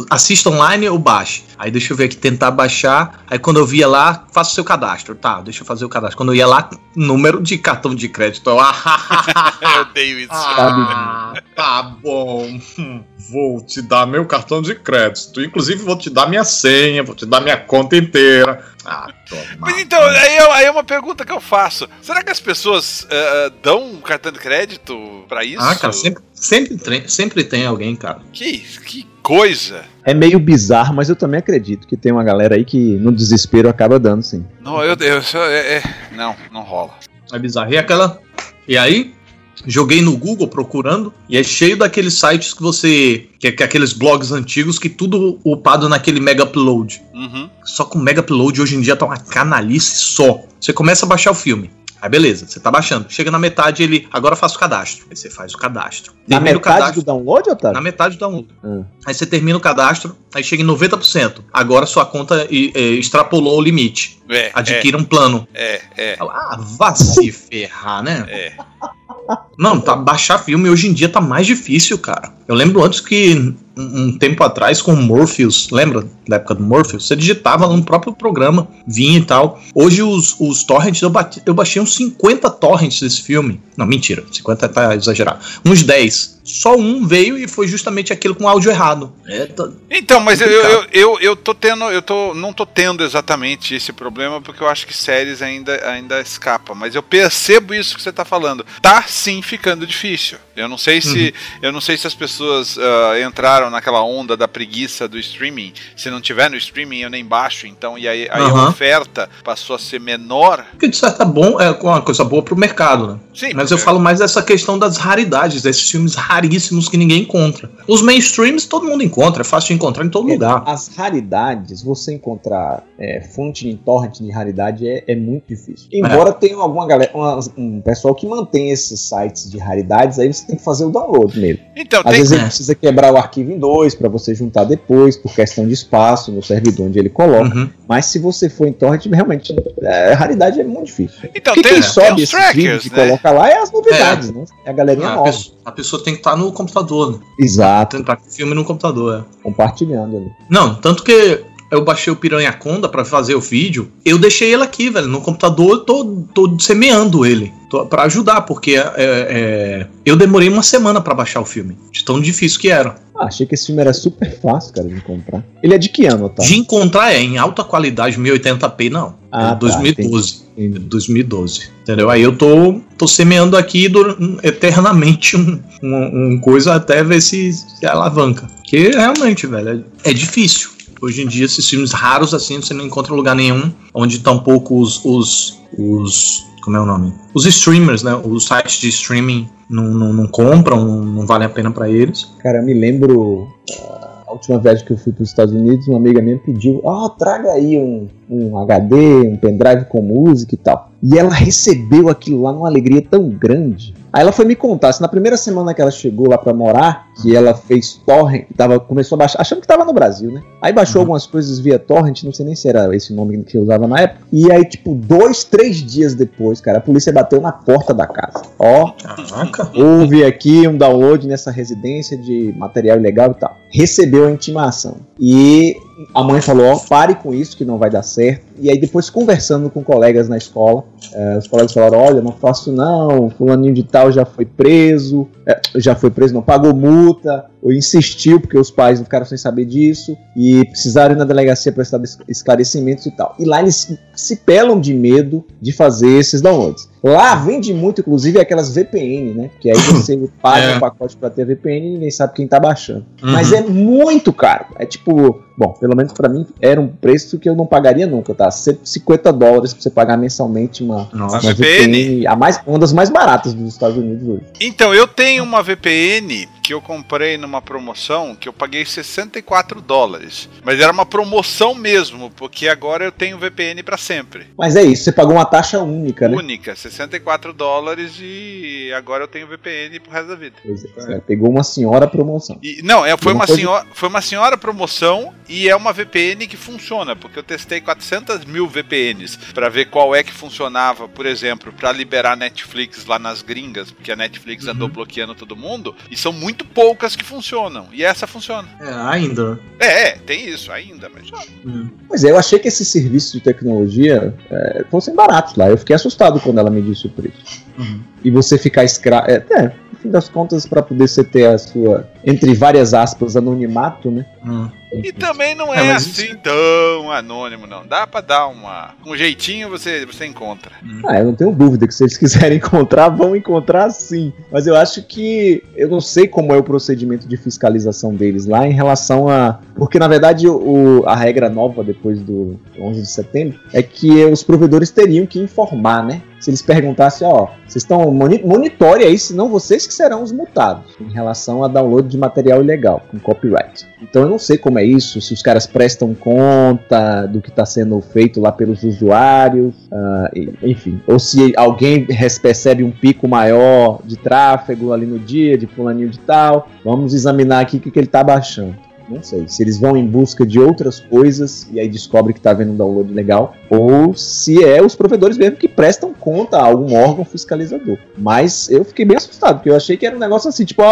Assista online ou baixe. Aí deixa eu ver aqui, tentar baixar. Aí quando eu via lá, faça o seu cadastro. Tá, deixa eu fazer o cadastro. Quando eu ia lá, número de cartão de crédito. Eu odeio isso. Tá bom. Vou te dar meu cartão de crédito. Inclusive, vou te dar minha senha, vou te dar minha conta inteira. Mas então, aí é uma pergunta que eu faço. Será que as pessoas dão um cartão de crédito pra isso? Cara, sempre tem alguém, cara. Que coisa! É meio bizarro, mas eu também acredito que tem uma galera aí que no desespero acaba dando, sim. Não, não rola. É bizarro. E aquela... E aí... Joguei no Google procurando e é cheio daqueles sites que você... que aqueles blogs antigos que tudo upado naquele mega upload. Só que o mega upload hoje em dia tá uma canalice só. Você começa a baixar o filme. Aí beleza, você tá baixando. Chega na metade, ele... Agora faça o cadastro. Aí você faz o cadastro. Na metade do download, Otávio? Na metade do download. Aí você termina o cadastro, aí chega em 90%. Agora sua conta extrapolou o limite. Adquira um plano. Vá se ferrar, né? Não, baixar filme hoje em dia tá mais difícil, cara. Eu lembro antes que, um tempo atrás, com o Morpheus, lembra da época do Morpheus? Você digitava no próprio programa, vinha e tal. Hoje os torrents, eu baixei uns 50 torrents desse filme. Não, mentira, 50 tá exagerado. Uns 10. Só um veio e foi justamente aquilo com áudio errado. Então, mas não tô tendo exatamente esse problema, porque eu acho que séries ainda escapa. Mas eu percebo isso que você tá falando. Tá sim ficando difícil. Eu não sei se as pessoas entraram naquela onda da preguiça do streaming. Se não tiver no streaming, eu nem baixo. Então, e aí a oferta passou a ser menor. Porque de certo é uma coisa boa pro mercado, né? Sim, mas eu falo mais dessa questão das raridades, desses filmes raríssimos que ninguém encontra. Os mainstreams todo mundo encontra, é fácil de encontrar em todo lugar. As raridades, você encontrar fonte em torrent de raridade é muito difícil. Embora tenha alguma galera, um pessoal que mantém esses sites de raridades, aí você tem que fazer o download nele. Então, às vezes ele precisa quebrar o arquivo em 2 para você juntar depois, por questão de espaço no servidor onde ele coloca. Mas se você for em torrent, realmente a raridade é muito difícil. Então, quem sobe os trackers, que coloca lá é as novidades, né? É a galerinha nova. A pessoa tem que estar no computador, né? Exato. Tem que estar com o filme no computador, Compartilhando ali. Não, tanto que eu baixei o Piranhaconda pra fazer o vídeo, eu deixei ele aqui, velho, no computador, eu tô semeando ele pra ajudar, porque eu demorei uma semana pra baixar o filme, de tão difícil que era. Ah, achei que esse filme era super fácil, cara, de encontrar. Ele é de que ano, tá? De encontrar em alta qualidade, 1080p, não. Ah, é 2012. Tá, entendi. 2012, entendeu? Aí eu tô semeando aqui eternamente um coisa até ver se alavanca. Porque realmente, velho, é difícil. Hoje em dia, esses filmes raros assim, você não encontra lugar nenhum, onde tampouco os como é o nome? Os streamers, né? Os sites de streaming não compram, não vale a pena pra eles. Cara, eu me lembro, a última vez que eu fui pros Estados Unidos, uma amiga minha pediu, traga aí um HD, um pendrive com música e tal. E ela recebeu aquilo lá numa alegria tão grande. Aí ela foi me contar, assim, na primeira semana que ela chegou lá pra morar, que ela fez torrent, começou a baixar, achando que tava no Brasil, né? Aí baixou algumas coisas via torrent, não sei nem se era esse nome que eu usava na época. E aí, 2-3 dias depois, cara, a polícia bateu na porta da casa. Caraca. Houve aqui um download nessa residência de material ilegal e tal. Recebeu a intimação. E a mãe falou, pare com isso que não vai dar certo. E aí depois, conversando com colegas na escola, os colegas falaram, olha, não faço não, fulaninho de tal já foi preso, não pagou multa, ou insistiu porque os pais não ficaram sem saber disso e precisaram ir na delegacia prestar esclarecimentos e tal. E lá eles se pelam de medo de fazer esses downloads. Lá vende muito, inclusive, aquelas VPN, né? Que aí você paga um pacote pra ter VPN e ninguém sabe quem tá baixando. Uhum. Mas é muito caro. É tipo, bom, pelo menos pra mim era um preço que eu não pagaria nunca, tá? $150 pra você pagar mensalmente uma VPN. Uma das mais baratas dos Estados Unidos hoje. Então, eu tenho uma VPN que eu comprei numa promoção que eu paguei $64. Mas era uma promoção mesmo, porque agora eu tenho VPN pra sempre. Mas é isso, você pagou uma taxa única, né? Única, $64 e agora eu tenho VPN pro resto da vida. Pois é, você pegou uma senhora promoção. E, não, foi uma senhora promoção e é uma VPN que funciona, porque eu testei 400 mil VPNs pra ver qual é que funcionava, por exemplo, pra liberar Netflix lá nas gringas, porque a Netflix andou bloqueando todo mundo, e são muito poucas que funcionam, e essa funciona. Ainda. Tem isso, ainda, mas... Pois é, eu achei que esse serviço de tecnologia fossem baratos lá, eu fiquei assustado quando ela me disse o preço. E você ficar escravo... no fim das contas, pra poder você ter a sua, entre várias aspas, anonimato, né? E também não é assim tão anônimo, não. Dá pra dar um jeitinho, você encontra. Eu não tenho dúvida que se eles quiserem encontrar, vão encontrar sim. Mas eu acho que... Eu não sei como é o procedimento de fiscalização deles lá em relação a... Porque, na verdade, a regra nova depois do 11 de setembro é que os provedores teriam que informar, né? Se eles perguntassem, vocês estão... Monitore aí, senão vocês que serão os multados em relação a download de material ilegal, com copyright. Então eu não sei como é isso, se os caras prestam conta do que está sendo feito lá pelos usuários, enfim, ou se alguém percebe um pico maior de tráfego ali no dia, de fulaninho de tal, vamos examinar aqui o que ele está baixando. Não sei, se eles vão em busca de outras coisas e aí descobrem que tá havendo um download legal, ou se é os provedores mesmo que prestam conta a algum órgão fiscalizador. Mas eu fiquei bem assustado, porque eu achei que era um negócio assim, tipo,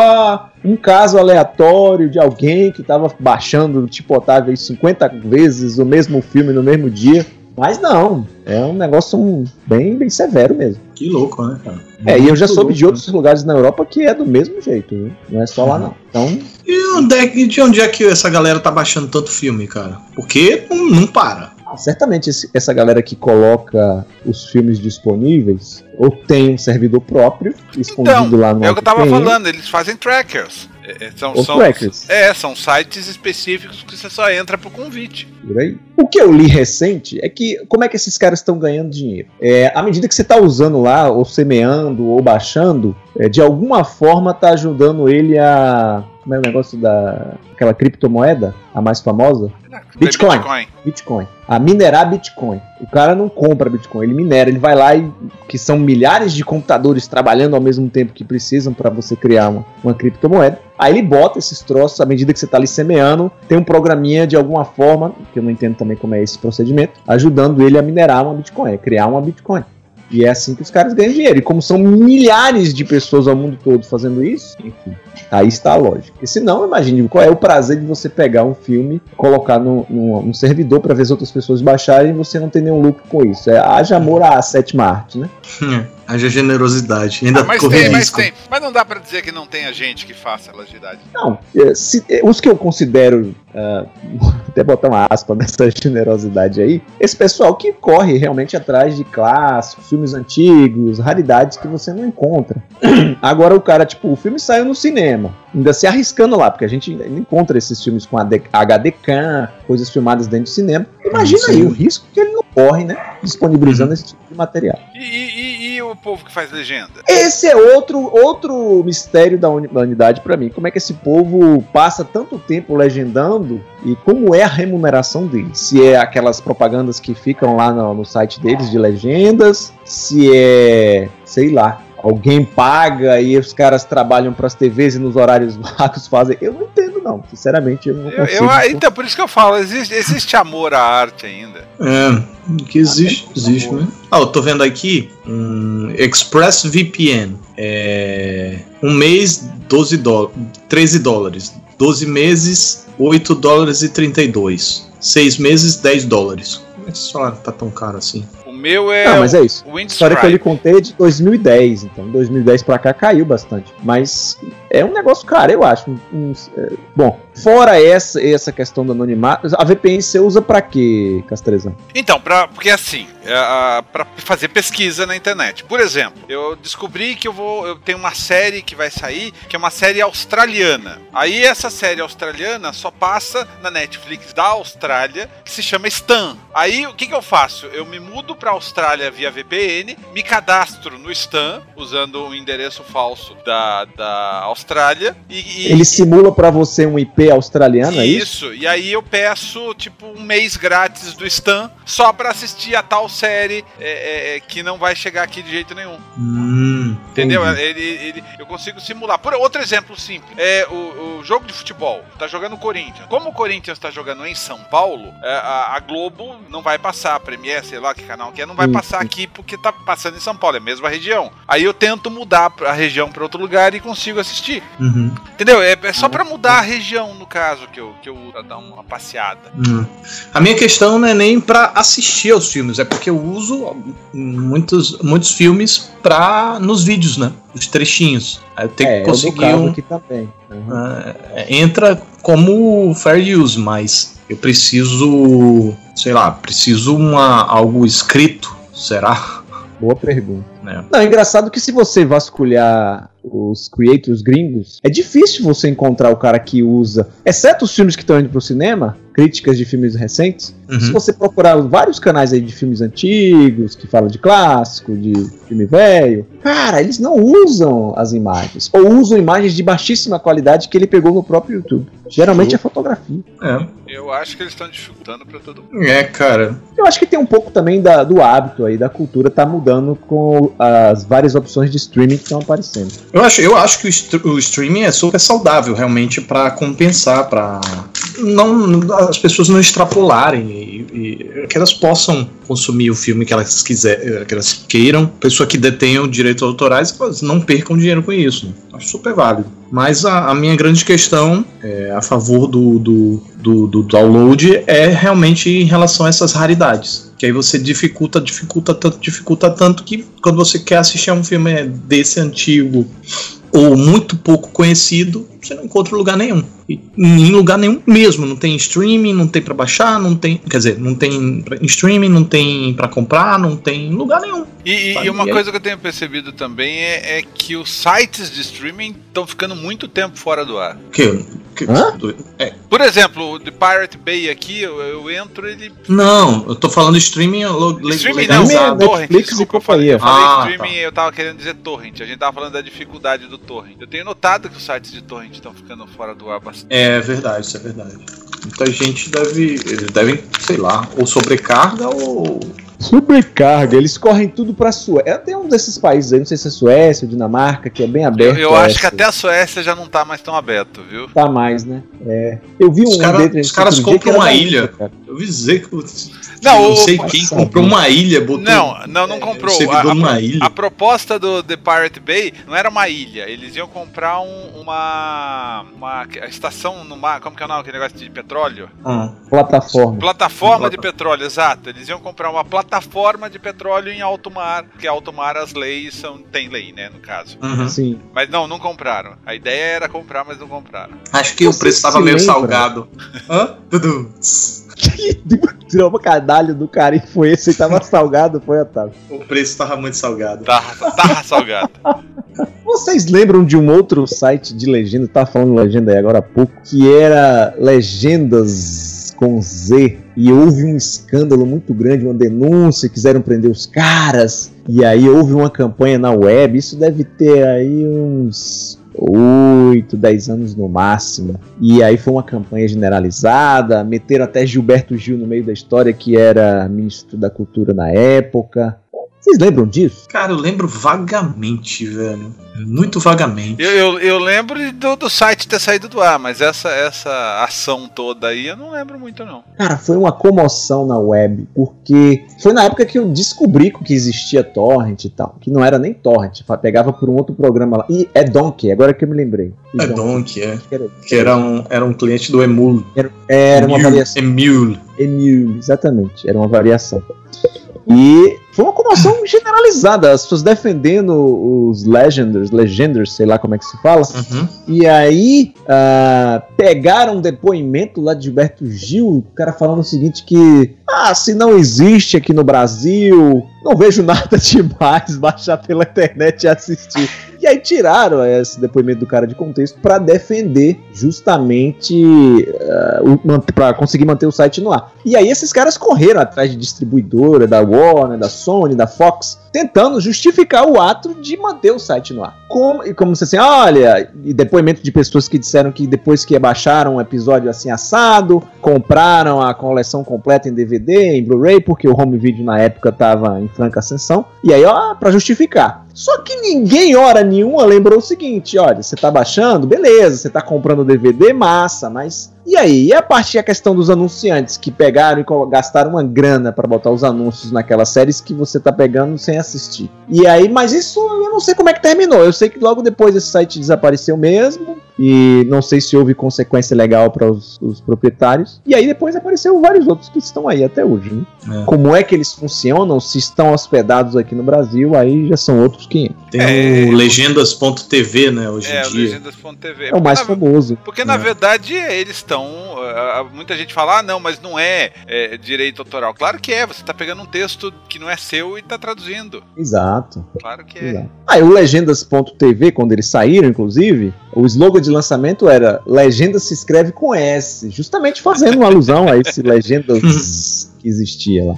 um caso aleatório de alguém que tava baixando, tipo, Otávio, 50 vezes o mesmo filme no mesmo dia. Mas não, é um negócio bem, bem severo mesmo. Que louco, né, cara? E eu já soube de outros lugares na Europa que é do mesmo jeito, viu? Não é só lá, não. Então... E de onde é que essa galera tá baixando tanto filme, cara? Porque não para. Certamente essa galera que coloca os filmes disponíveis ou tem um servidor próprio escondido lá no... Então, é o que eu tava falando, eles fazem trackers. São sites específicos que você só entra por convite. Por aí. O que eu li recente é que, como é que esses caras estão ganhando dinheiro? À medida que você está usando lá, ou semeando, ou baixando, de alguma forma está ajudando ele a... Como é o negócio daquela criptomoeda, a mais famosa? Bitcoin. A minerar Bitcoin. O cara não compra Bitcoin, ele minera. Ele vai lá e... Que são milhares de computadores trabalhando ao mesmo tempo que precisam para você criar uma criptomoeda. Aí ele bota esses troços, à medida que você tá ali semeando, tem um programinha de alguma forma, que eu não entendo também como é esse procedimento, ajudando ele a minerar uma Bitcoin, a criar uma Bitcoin. E é assim que os caras ganham dinheiro. E como são milhares de pessoas ao mundo todo fazendo isso, enfim, aí está a lógica. Porque se não, imagine qual é o prazer de você pegar um filme, colocar num servidor para ver as outras pessoas baixarem e você não ter nenhum lucro com isso. Haja amor à sétima arte, né? Haja generosidade. Ainda corre risco. Mas não dá para dizer que não tenha gente que faça generosidade. Não. Os que eu considero, até botar uma aspa nessa generosidade aí, esse pessoal que corre realmente atrás de clássicos, filmes antigos, raridades que você não encontra. Agora o cara, tipo, o filme saiu no cinema, ainda se arriscando lá, porque a gente encontra esses filmes com HD-CAM, coisas filmadas dentro do cinema. Imagina aí o risco que ele não corre, né? Disponibilizando esse tipo de material. E o povo que faz legenda? Esse é outro mistério da unidade pra mim. Como é que esse povo passa tanto tempo legendando e como é a remuneração deles? Se é aquelas propagandas que ficam lá no site deles de legendas, se é, sei lá, alguém paga e os caras trabalham pras TVs e nos horários vagos fazem. Eu não entendo, não. Sinceramente, eu não consigo. Então, por isso que eu falo, existe amor à arte ainda. É, que existe, né? Eu tô vendo aqui ExpressVPN. Um mês, $13. 12 meses, $8.32. 6 meses, $10. Como é que esse salário tá tão caro assim? Meu é. Não, mas é isso. A história que eu lhe contei é de 2010, então 2010 pra cá caiu bastante. Mas é um negócio caro, eu acho. Bom, fora essa questão do anonimato, a VPN você usa pra quê, Castrezana? Então, porque assim, pra fazer pesquisa na internet. Por exemplo, eu descobri que eu tenho uma série que vai sair, que é uma série australiana. Aí essa série australiana só passa na Netflix da Austrália, que se chama Stan. Aí o que eu faço? Eu me mudo pra Austrália via VPN, me cadastro no Stan, usando um endereço falso da Austrália. Ele simula pra você um IP australiano, é isso? Isso, e aí eu peço tipo um mês grátis do Stan só pra assistir a tal série que não vai chegar aqui de jeito nenhum. Entendeu? Eu consigo simular. Por outro exemplo simples, é o jogo de futebol. Tá jogando o Corinthians. Como o Corinthians tá jogando em São Paulo, a Globo não vai passar, a Premiere, sei lá que canal que é, não vai passar aqui porque tá passando em São Paulo, é a mesma região. Aí eu tento mudar a região pra outro lugar e consigo assistir. Entendeu? É só pra mudar a região, no caso, que eu dar uma passeada. A minha questão não é nem pra assistir aos filmes, é porque eu uso muitos filmes nos vídeos, né? Os trechinhos. Aí eu tenho que conseguir aqui também. Entra como fair use, mas eu preciso, sei lá, algo escrito, será? Boa pergunta. Não, é engraçado que se você vasculhar os creators gringos, é difícil você encontrar o cara que usa, exceto os filmes que estão indo pro cinema, críticas de filmes recentes. Se você procurar vários canais aí de filmes antigos, que falam de clássico, de filme velho, cara, eles não usam as imagens, ou usam imagens de baixíssima qualidade que ele pegou no próprio YouTube. Geralmente é fotografia. Eu acho que eles estão dificultando pra todo mundo. Cara, eu acho que tem um pouco também do hábito aí, da cultura tá mudando com as várias opções de streaming que estão aparecendo. Eu acho que o streaming é super saudável, realmente, para compensar, para as pessoas não extrapolarem e que elas possam consumir o filme que elas quiserem, que elas queiram. Pessoa que detenham direitos autorais, elas não percam dinheiro com isso. Acho super válido. Mas a minha grande questão a favor do download é realmente em relação a essas raridades. Que aí você dificulta tanto que quando você quer assistir a um filme desse antigo ou muito pouco conhecido, você não encontra lugar nenhum. Em lugar nenhum mesmo. Não tem streaming, não tem pra baixar, não tem. Quer dizer, não tem streaming, não tem pra comprar, não tem lugar nenhum. E uma coisa que eu tenho percebido também é que os sites de streaming estão ficando muito tempo fora do ar. Por exemplo, o The Pirate Bay aqui, eu entro, ele. Não, eu tô falando streaming. Streaming não, torrent. Netflix, desculpa, eu falei streaming, tá. Eu tava querendo dizer torrent. A gente tava falando da dificuldade do torrent. Eu tenho notado que os sites de torrent estão ficando fora do ar bastante. É verdade, isso é verdade. Muita gente deve, sei lá, ou sobrecarga ou. Sobrecarga, eles correm tudo pra Suécia. Tem um desses países aí, não sei se é Suécia ou Dinamarca, que é bem aberto. Eu acho que até a Suécia já não tá mais tão aberto, viu? Tá mais, né? Eu vi os caras compram uma ilha. Eu vi dizer que não sei quem comprou uma ilha, botou. Não comprou. A proposta do The Pirate Bay não era uma ilha. Eles iam comprar uma estação no mar. Como que é o nome daquele negócio de petróleo? Plataforma. Plataforma de petróleo, exato. Eles iam comprar uma plataforma de petróleo em alto mar. Porque alto mar as leis são. Tem lei, né? No caso. Uhum. Sim. Mas não compraram. A ideia era comprar, mas não compraram. Acho que o preço estava meio salgado. Hã? Tudo. Tirou o cadalho do cara e foi esse. Ele tava salgado, foi, Otávio? O preço tava muito salgado. Tava salgado. Vocês lembram de um outro site de legenda? Tava falando legenda aí agora há pouco. Que era Legendas com Z. E houve um escândalo muito grande, uma denúncia, quiseram prender os caras. E aí houve uma campanha na web. Isso deve ter aí uns 8, 10 anos no máximo. E aí foi uma campanha generalizada. Meteram até Gilberto Gil no meio da história, que era ministro da cultura na época. Vocês lembram disso? Cara, eu lembro vagamente, velho. Muito vagamente. Eu lembro do site ter saído do ar, mas essa ação toda aí eu não lembro muito, não. Cara, foi uma comoção na web, porque foi na época que eu descobri que existia torrent e tal, que não era nem torrent, pegava por um outro programa lá. E é Donkey, agora que eu me lembrei. É Donkey, é. Que era um cliente do Emule. Era uma variação. Emule, exatamente. Era uma variação. E foi uma comoção generalizada, as pessoas defendendo os legenders, sei lá como é que se fala. Uhum. E aí pegaram um depoimento lá de Gilberto Gil, o cara falando o seguinte que, se não existe aqui no Brasil, não vejo nada demais baixar pela internet e assistir. E aí tiraram esse depoimento do cara de contexto para defender justamente para conseguir manter o site no ar. E aí esses caras correram atrás de distribuidora, da Warner, da Sony, da Fox, tentando justificar o ato de manter o site no ar. Como se assim, olha, e depoimento de pessoas que disseram que depois que baixaram um episódio assim assado, compraram a coleção completa em DVD, em Blu-ray, porque o home video na época estava em franca ascensão. E aí, pra justificar. Só que ninguém, hora nenhuma, lembrou o seguinte, olha, você tá baixando, beleza, você tá comprando DVD, massa, mas... E aí? E a partir da questão dos anunciantes que pegaram e gastaram uma grana pra botar os anúncios naquelas séries que você tá pegando sem assistir. E aí, mas isso eu não sei como é que terminou. Eu sei que logo depois esse site desapareceu mesmo e não sei se houve consequência legal para os proprietários. E aí depois apareceram vários outros que estão aí até hoje, né? Como é que eles funcionam? Se estão hospedados aqui no Brasil, aí já são outros 500. Tem o Legendas.tv, né, hoje em dia. Legendas.tv. É o mais famoso. Porque na verdade eles estão. Muita gente fala, não, mas não é direito autoral. Claro que é, você tá pegando um texto que não é seu e tá traduzindo. Exato. Claro que é. Aí o Legendas.tv, quando eles saíram, inclusive, o slogan de lançamento era Legendas se escreve com S, justamente fazendo uma alusão a esse Legendas que existia lá.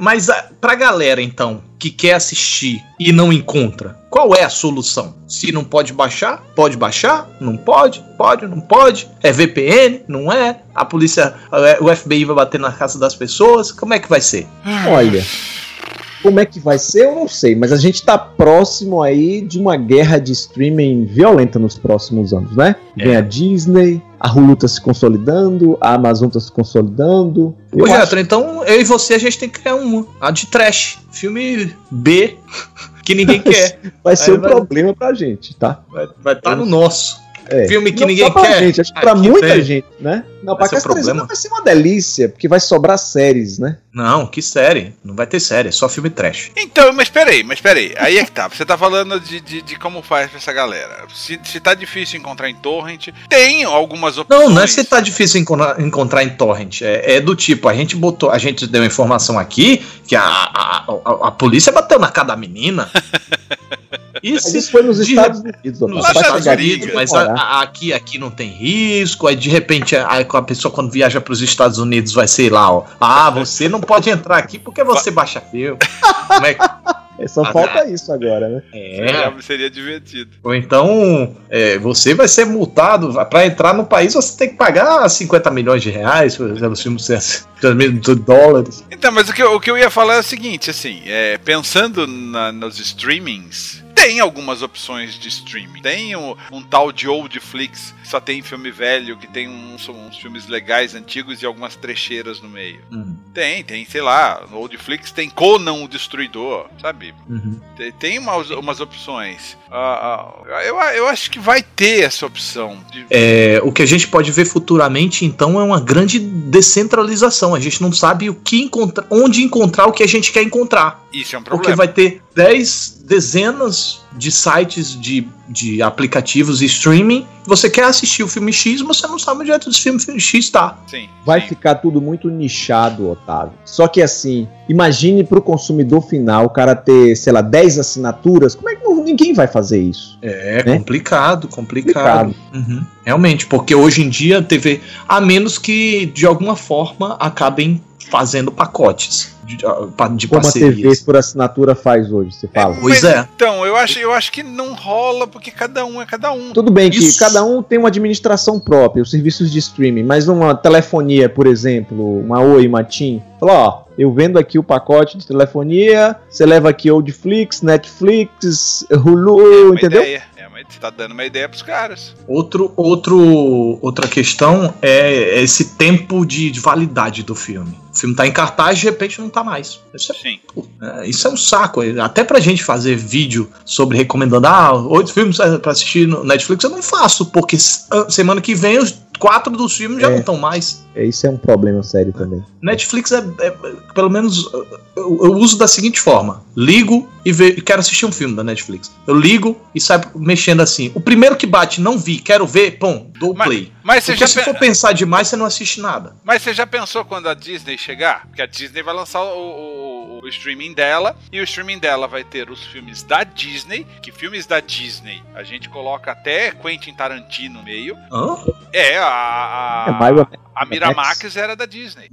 Mas pra galera, então, que quer assistir e não encontra, qual é a solução? Se não pode baixar, pode baixar? Não pode? Pode? Não pode? É VPN? Não é? A polícia, o FBI vai bater na casa das pessoas? Como é que vai ser? Olha, como é que vai ser, eu não sei, mas a gente tá próximo aí de uma guerra de streaming violenta nos próximos anos, né? Vem a Disney, a Hulu tá se consolidando, a Amazon tá se consolidando. Ô, Getro, então eu e você, a gente tem que criar a de trash, filme B, que ninguém quer. Vai ser um problema pra gente, tá? Vai tá no nosso. Filme que não ninguém só pra quer. Gente, acho que pra muita gente, né? Não, pra Castrezana vai ser uma delícia, porque vai sobrar séries, né? Não, que série? Não vai ter série, é só filme trash. Então, mas peraí. Aí é que tá. Você tá falando de como faz pra essa galera. Se tá difícil encontrar em torrent, tem algumas opções. Não é se tá difícil encontrar em torrent. É do tipo, a gente deu informação aqui que a polícia bateu na cara da menina. Isso foi nos Estados Unidos. Nos Estados Unidos, mas aqui não tem risco. Aí de repente a pessoa quando viaja para os Estados Unidos vai ser lá, ó. Você não pode entrar aqui porque você baixa filme. Como é que... Só falta isso agora, né? Seria divertido. Ou então, você vai ser multado. Pra entrar no país, você tem que pagar 50 milhões de reais. Por exemplo, dólares. Então, mas o que eu ia falar é o seguinte, assim, pensando nos streamings, tem algumas opções de streaming. Tem um tal de Old Flix, que só tem filme velho, que tem uns filmes legais, antigos e algumas trecheiras no meio. Uhum. Tem, sei lá, no Old Flix tem Conan o Destruidor, sabe? Uhum. Tem umas opções. Eu acho que vai ter essa opção. O que a gente pode ver futuramente, então, é uma grande descentralização. A gente não sabe onde encontrar o que a gente quer encontrar. Isso é um problema. Porque vai ter dezenas de sites de aplicativos e streaming. Você quer assistir o filme X, mas você não sabe onde é que o filme X tá. Sim. Vai ficar tudo muito nichado, Otávio. Só que assim, imagine pro consumidor final o cara ter, sei lá, 10 assinaturas. Como é que ninguém vai fazer isso? Né? Complicado. Uhum. Realmente, porque hoje em dia a TV, a menos que de alguma forma acabem fazendo pacotes de como parcerias. Como a TV por assinatura faz hoje, você fala? Pois é. Então, eu acho que não rola, porque cada um é cada um. Tudo bem que cada um tem uma administração própria, os serviços de streaming, mas uma telefonia, por exemplo, uma Oi, uma TIM, fala, ó, eu vendo aqui o pacote de telefonia, você leva aqui Old Flix, Netflix, Hulu, entendeu? Ideia. Tá dando uma ideia pros caras. Outra questão é esse tempo de validade do filme. O filme tá em cartaz e de repente não tá mais. Sim. Isso é um saco. Até pra gente fazer vídeo sobre recomendando 8 filmes pra assistir no Netflix, eu não faço, porque semana que vem os 4 dos filmes já não estão mais. Isso é um problema sério também. Netflix pelo menos, eu uso da seguinte forma. Ligo e quero assistir um filme da Netflix. Eu ligo e saio mexendo assim. O primeiro que bate, não vi, quero ver, dou play. Mas você se for pensar demais, você não assiste nada. Mas você já pensou quando a Disney chegar? Porque a Disney vai lançar o streaming dela, e o streaming dela vai ter os filmes da Disney, que filmes da Disney a gente coloca até Quentin Tarantino no meio. Hã? A Miramax era da Disney.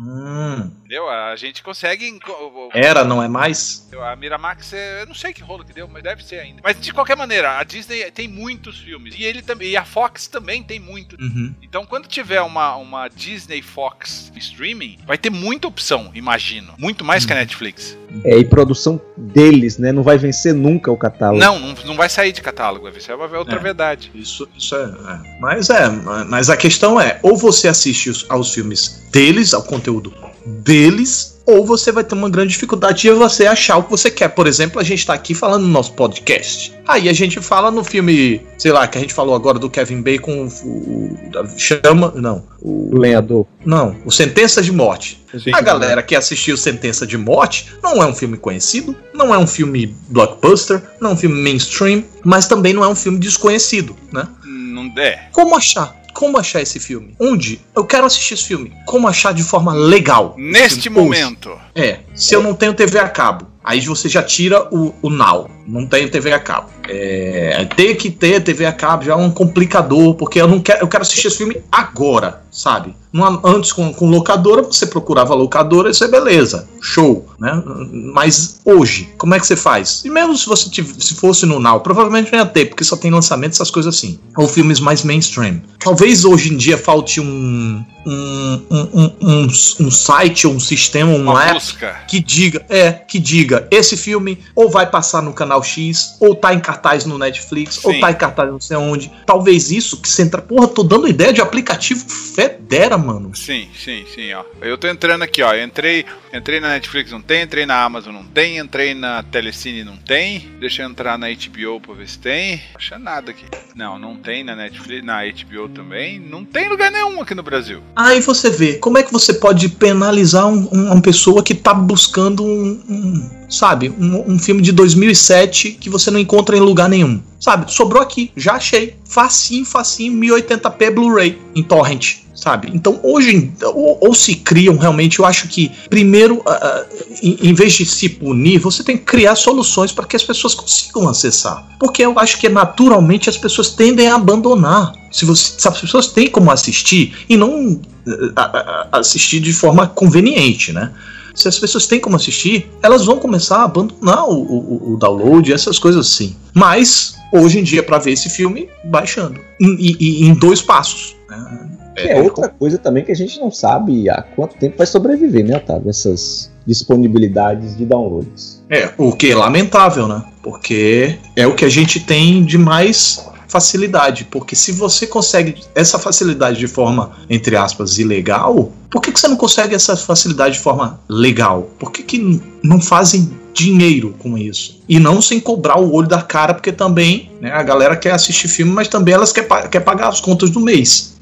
Entendeu? A gente consegue... Era, não é mais? A Miramax, eu não sei que rolo que deu, mas deve ser ainda. Mas de qualquer maneira, a Disney tem muitos filmes. E a Fox também tem muito. Uhum. Então quando tiver uma Disney Fox streaming, vai ter muita opção, imagino. Muito mais que a Netflix. E produção deles, né? Não vai vencer nunca o catálogo. Não vai sair de catálogo. Isso é outra verdade. Isso é. Mas a questão é, ou você assiste aos filmes deles, ao conteúdo deles, ou você vai ter uma grande dificuldade de você achar o que você quer. Por exemplo, a gente tá aqui falando no nosso podcast. Aí a gente fala no filme, sei lá, que a gente falou agora do Kevin Bacon, O Lenhador. Não, o Sentença de Morte. A galera que assistiu Sentença de Morte não é um filme conhecido, não é um filme blockbuster, não é um filme mainstream, mas também não é um filme desconhecido, né? Não é. Como achar? Como achar esse filme? Onde? Eu quero assistir esse filme. Como achar de forma legal? Neste momento. Se eu não tenho TV a cabo, aí você já tira o Now. Não tenho TV a cabo. Ter que ter TV a cabo já é um complicador, porque eu quero assistir esse filme agora, sabe? Antes com locadora, você procurava locadora, isso é beleza, show, né? Mas hoje, como é que você faz? E mesmo se você se fosse no Now, provavelmente não ia ter, porque só tem lançamentos, essas coisas assim, ou filmes mais mainstream. Talvez hoje em dia falte um site, ou um sistema, uma app que diga esse filme ou vai passar no canal X, ou tá em cartaz no Netflix, ou tá em cartaz não sei onde. Talvez isso que você entra... Porra, tô dando ideia de aplicativo federa, mano. Sim, ó. Eu tô entrando aqui, ó. Entrei na Netflix, não tem. Entrei na Amazon, não tem. Entrei na Telecine, não tem. Deixa eu entrar na HBO pra ver se tem. Não acha nada aqui. Não tem na Netflix, na HBO também. Não tem lugar nenhum aqui no Brasil. Aí você vê. Como é que você pode penalizar uma pessoa que tá buscando um filme de 2007 que você não encontra em lugar nenhum? Sabe, sobrou aqui, já achei. Facinho, 1080p Blu-ray em torrent, sabe? Então hoje, ou se criam realmente, eu acho que primeiro, em vez de se punir, você tem que criar soluções para que as pessoas consigam acessar. Porque eu acho que naturalmente as pessoas tendem a abandonar. Se as pessoas têm como assistir e não assistir de forma conveniente, né? Se as pessoas têm como assistir, elas vão começar a abandonar o download, essas coisas assim. Mas, hoje em dia, para ver esse filme, baixando. Em 2 passos. Né? É outra coisa também que a gente não sabe há quanto tempo vai sobreviver, né, Otávio? Essas disponibilidades de downloads. É, o que é lamentável, né? Porque é o que a gente tem de mais facilidade, porque se você consegue essa facilidade de forma, entre aspas, ilegal, por que você não consegue essa facilidade de forma legal? Por que não fazem dinheiro com isso? E não sem cobrar o olho da cara, porque também, né, a galera quer assistir filme, mas também elas quer pagar as contas do mês.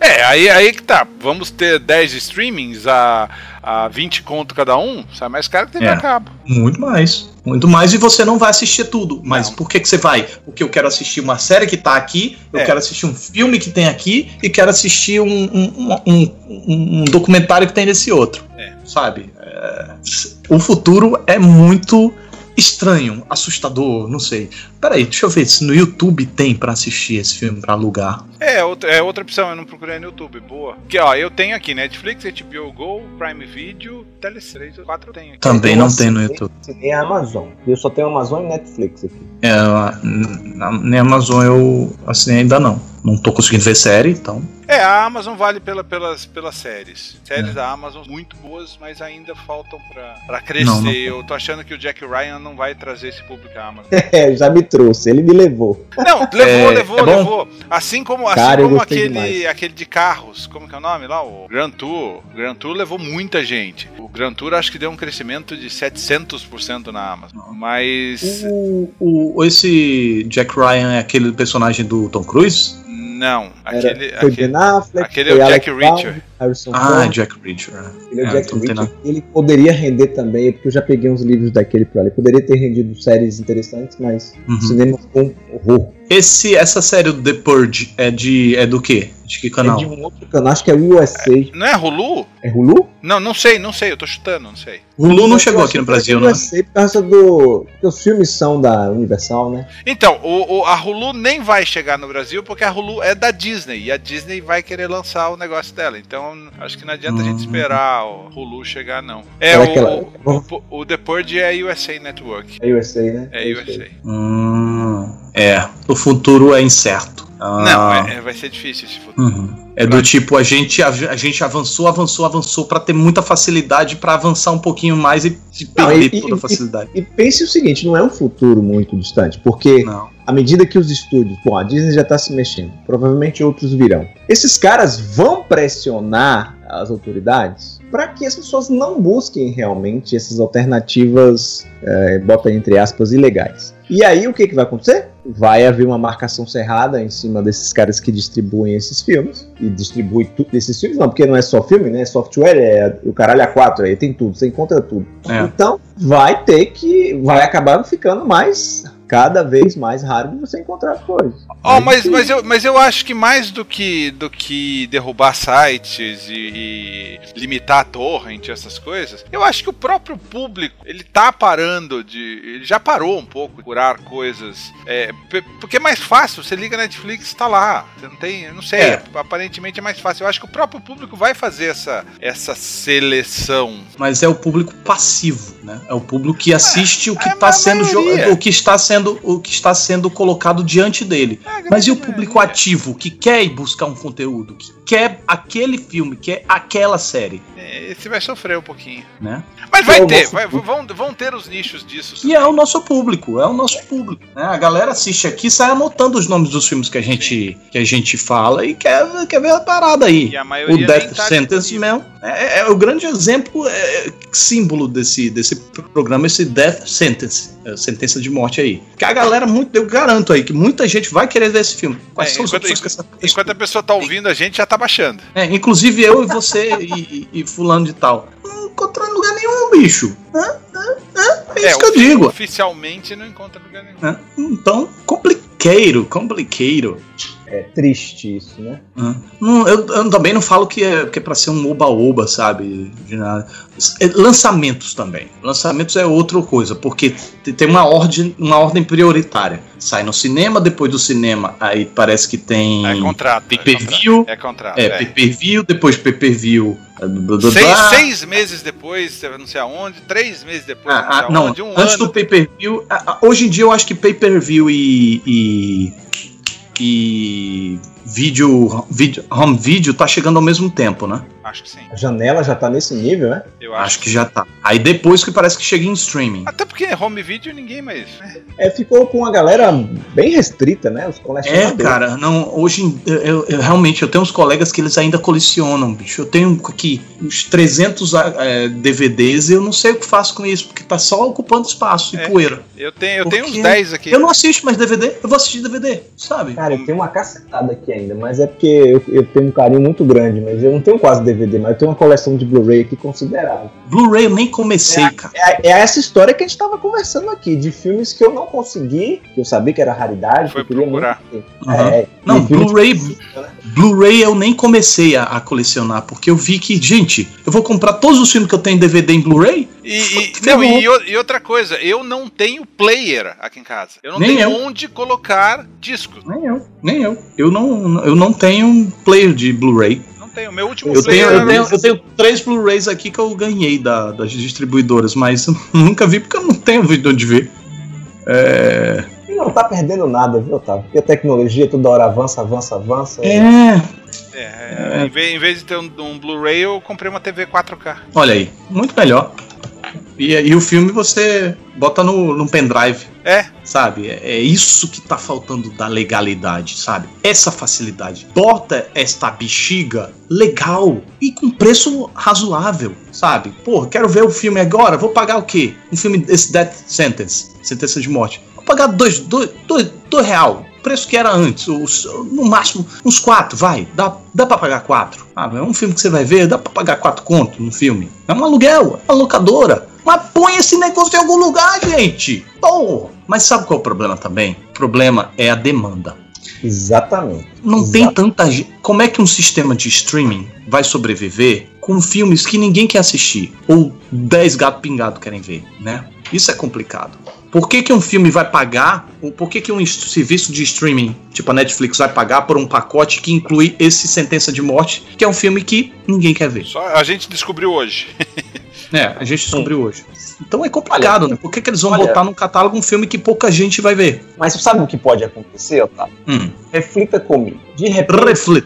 É, aí que tá, vamos ter 10 streamings a 20 conto cada um, sai mais caro que TV a cabo. Muito mais, e você não vai assistir tudo. Mas não. Por que você vai? Porque eu quero assistir uma série que tá aqui, eu quero assistir um filme que tem aqui, e quero assistir um documentário que tem nesse outro. Sabe? O futuro é muito estranho, assustador, não sei. Peraí, deixa eu ver se no YouTube tem pra assistir esse filme, pra alugar. É outra opção, eu não procurei no YouTube, boa. Porque, ó, eu tenho aqui Netflix, HBO Go, Prime Video, Teles3, 4 eu tenho aqui. Também não tem no YouTube. Nem a Amazon. Eu só tenho Amazon e Netflix aqui. É, nem a Amazon eu assinei ainda não. Não tô conseguindo ver série, então... a Amazon vale pelas séries. Séries da Amazon muito boas, mas ainda faltam pra crescer. Não. Eu tô achando que o Jack Ryan não vai trazer esse público à Amazon. Já me trouxe, ele me levou. Não, levou. Assim como aquele de carros, como que é o nome lá? O Gran Tour. Gran Tour levou muita gente. O Gran Tour acho que deu um crescimento de 700% na Amazon. Mas... esse Jack Ryan é aquele personagem do Tom Cruise? Não, aquele é o Jack Reacher. Jack Reacher. Ele poderia render também, porque eu já peguei uns livros daquele pra ele. Poderia ter rendido séries interessantes, mas o cinema ficou um horror. Essa série do The Purge é do quê? De que canal? É de um outro canal, acho que é o USA. Não é Hulu? É Hulu? Não sei, eu tô chutando, não sei. Hulu não chegou aqui no Brasil, né? Eu sei por causa porque os filmes são da Universal, né? Então, a Hulu nem vai chegar no Brasil porque a Hulu é da Disney e a Disney vai querer lançar o negócio dela. Então, acho que não adianta a gente esperar o Hulu chegar, não. O The Purge é USA Network. É USA, né? É USA. O futuro é incerto. Vai ser difícil esse futuro. É do tipo, a gente avançou pra ter muita facilidade pra avançar um pouquinho mais e se perder toda a facilidade. E pense o seguinte, não é um futuro muito distante, porque à medida que os estúdios... a Disney já tá se mexendo, provavelmente outros virão. Esses caras vão pressionar as autoridades para que as pessoas não busquem realmente essas alternativas, bota entre aspas, ilegais. E aí o que vai acontecer? Vai haver uma marcação cerrada em cima desses caras que distribuem esses filmes. E distribui tudo desses filmes, não, porque não é só filme, né? É software, o caralho A4, aí tem tudo, você encontra tudo. Então vai ter que... vai acabar ficando mais... cada vez mais raro você encontrar as coisas. Mas eu acho que mais do que derrubar sites e limitar a torrent, essas coisas, eu acho que o próprio público, ele tá parando ele já parou um pouco de curar coisas, porque é mais fácil, você liga a Netflix, tá lá, você não tem, não sei, aparentemente é mais fácil. Eu acho que o próprio público vai fazer essa seleção. Mas é o público passivo, né? É o público que assiste o que tá sendo jogado, o que está sendo colocado diante dele. Mas e o público ativo, que quer ir buscar um conteúdo, que quer aquele filme, quer aquela série? Você vai sofrer um pouquinho, né? Mas vão ter os nichos disso. E é o nosso público, né? A galera assiste aqui, sai anotando os nomes dos filmes que a gente fala e quer ver a parada aí. O Death Sentence mesmo é o grande exemplo, símbolo desse programa, esse Death Sentence, Sentença de Morte aí. Que a galera, eu garanto aí, que muita gente vai querer ver esse filme. Enquanto a pessoa tá ouvindo, a gente já tá baixando. Inclusive eu e você e fulano de tal. Não encontrou em lugar nenhum, bicho. É isso que eu digo. Oficialmente não encontra em lugar nenhum. Então, compliqueiro. É triste isso, né? Eu também não falo que é pra ser um oba-oba, sabe? De nada. Lançamentos também. Lançamentos é outra coisa, porque tem uma ordem prioritária. Sai no cinema, depois do cinema, aí parece que tem... pay-per-view. Pay-per-view, depois pay-per-view... 6 meses depois, não sei aonde, 3 meses depois, não sei aonde, antes do pay-per-view... Hoje em dia eu acho que pay-per-view e home video tá chegando ao mesmo tempo, né? Acho que sim. A janela já tá nesse nível, né? Eu acho que já tá. Aí depois que parece que chega em streaming. Até porque home video ninguém mais... É, ficou com uma galera bem restrita, né? Os colecionadores. É, cara, não, hoje eu realmente eu tenho uns colegas que eles ainda colecionam, bicho. Eu tenho aqui uns 300 DVDs e eu não sei o que faço com isso, porque tá só ocupando espaço e poeira. Eu tenho uns 10 aqui. Eu não assisto mais DVD, eu vou assistir DVD, sabe? Cara, eu tenho uma cacetada aqui ainda, mas é porque eu tenho um carinho muito grande, mas eu não tenho quase DVD, mas eu tenho uma coleção de Blu-ray aqui considerável. Blu-ray eu nem comecei, cara. É essa história que a gente tava conversando aqui, de filmes que eu não consegui, que eu sabia que era raridade. Foi que eu queria procurar. Não, Blu-ray... Blu-ray eu nem comecei a colecionar, porque eu vi que, gente, eu vou comprar todos os filmes que eu tenho em DVD em Blu-ray? E outra coisa, eu não tenho player aqui em casa. Eu não tenho onde colocar discos. Nem eu. Eu não tenho player de Blu-ray. O meu último eu tenho 3 Blu-rays aqui que eu ganhei das distribuidoras, mas eu nunca vi porque eu não tenho de onde ver. Não tá perdendo nada, viu, Otávio? Porque a tecnologia toda hora avança. Em vez de ter um Blu-ray, eu comprei uma TV 4K. Olha aí, muito melhor. E o filme você bota num pendrive. Sabe? É isso que tá faltando da legalidade, sabe? Essa facilidade. Bota esta bexiga legal e com preço razoável, sabe? Pô, quero ver o filme agora, vou pagar o quê? Um filme desse Death Sentence, Sentença de Morte. Vou pagar R$2,00. Preço que era antes, no máximo uns 4, vai, dá pra pagar 4, sabe? É um filme que você vai ver, dá pra pagar 4 conto no filme, é um aluguel, é uma locadora, mas põe esse negócio em algum lugar, gente, porra. Mas sabe qual é o problema também? O problema é a demanda. Exatamente. Não tem tanta gente. Como é que um sistema de streaming vai sobreviver com filmes que ninguém quer assistir, ou 10 gato pingado querem ver, né? Isso é complicado. Por que que um filme vai pagar, ou por que que um serviço de streaming, tipo a Netflix, vai pagar por um pacote que inclui esse Sentença de Morte, que é um filme que ninguém quer ver? Só a gente descobriu hoje. Então é complicado, né? Por que que eles vão botar no catálogo um filme que pouca gente vai ver? Mas você sabe o que pode acontecer, Otávio? Reflita comigo. De repente...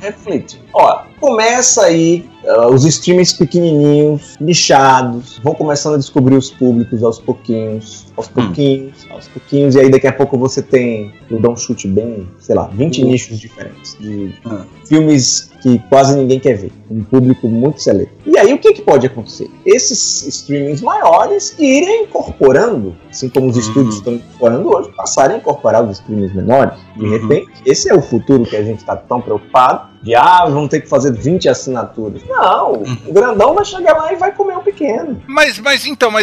Reflite. Ó, começa aí os streamers pequenininhos, lixados, vão começando a descobrir os públicos aos pouquinhos, e aí daqui a pouco você tem, eu dou um chute bem, sei lá, 20 nichos diferentes de filmes que quase ninguém quer ver, um público muito seleto. E aí o que pode acontecer? Esses streamings maiores irem incorporando, assim como os estúdios estão incorporando hoje, passarem a incorporar os streamings menores. De repente, esse é o futuro que a gente está tão preocupado. Vamos ter que fazer 20 assinaturas. Não, o grandão vai chegar lá e vai comer o pequeno. Mas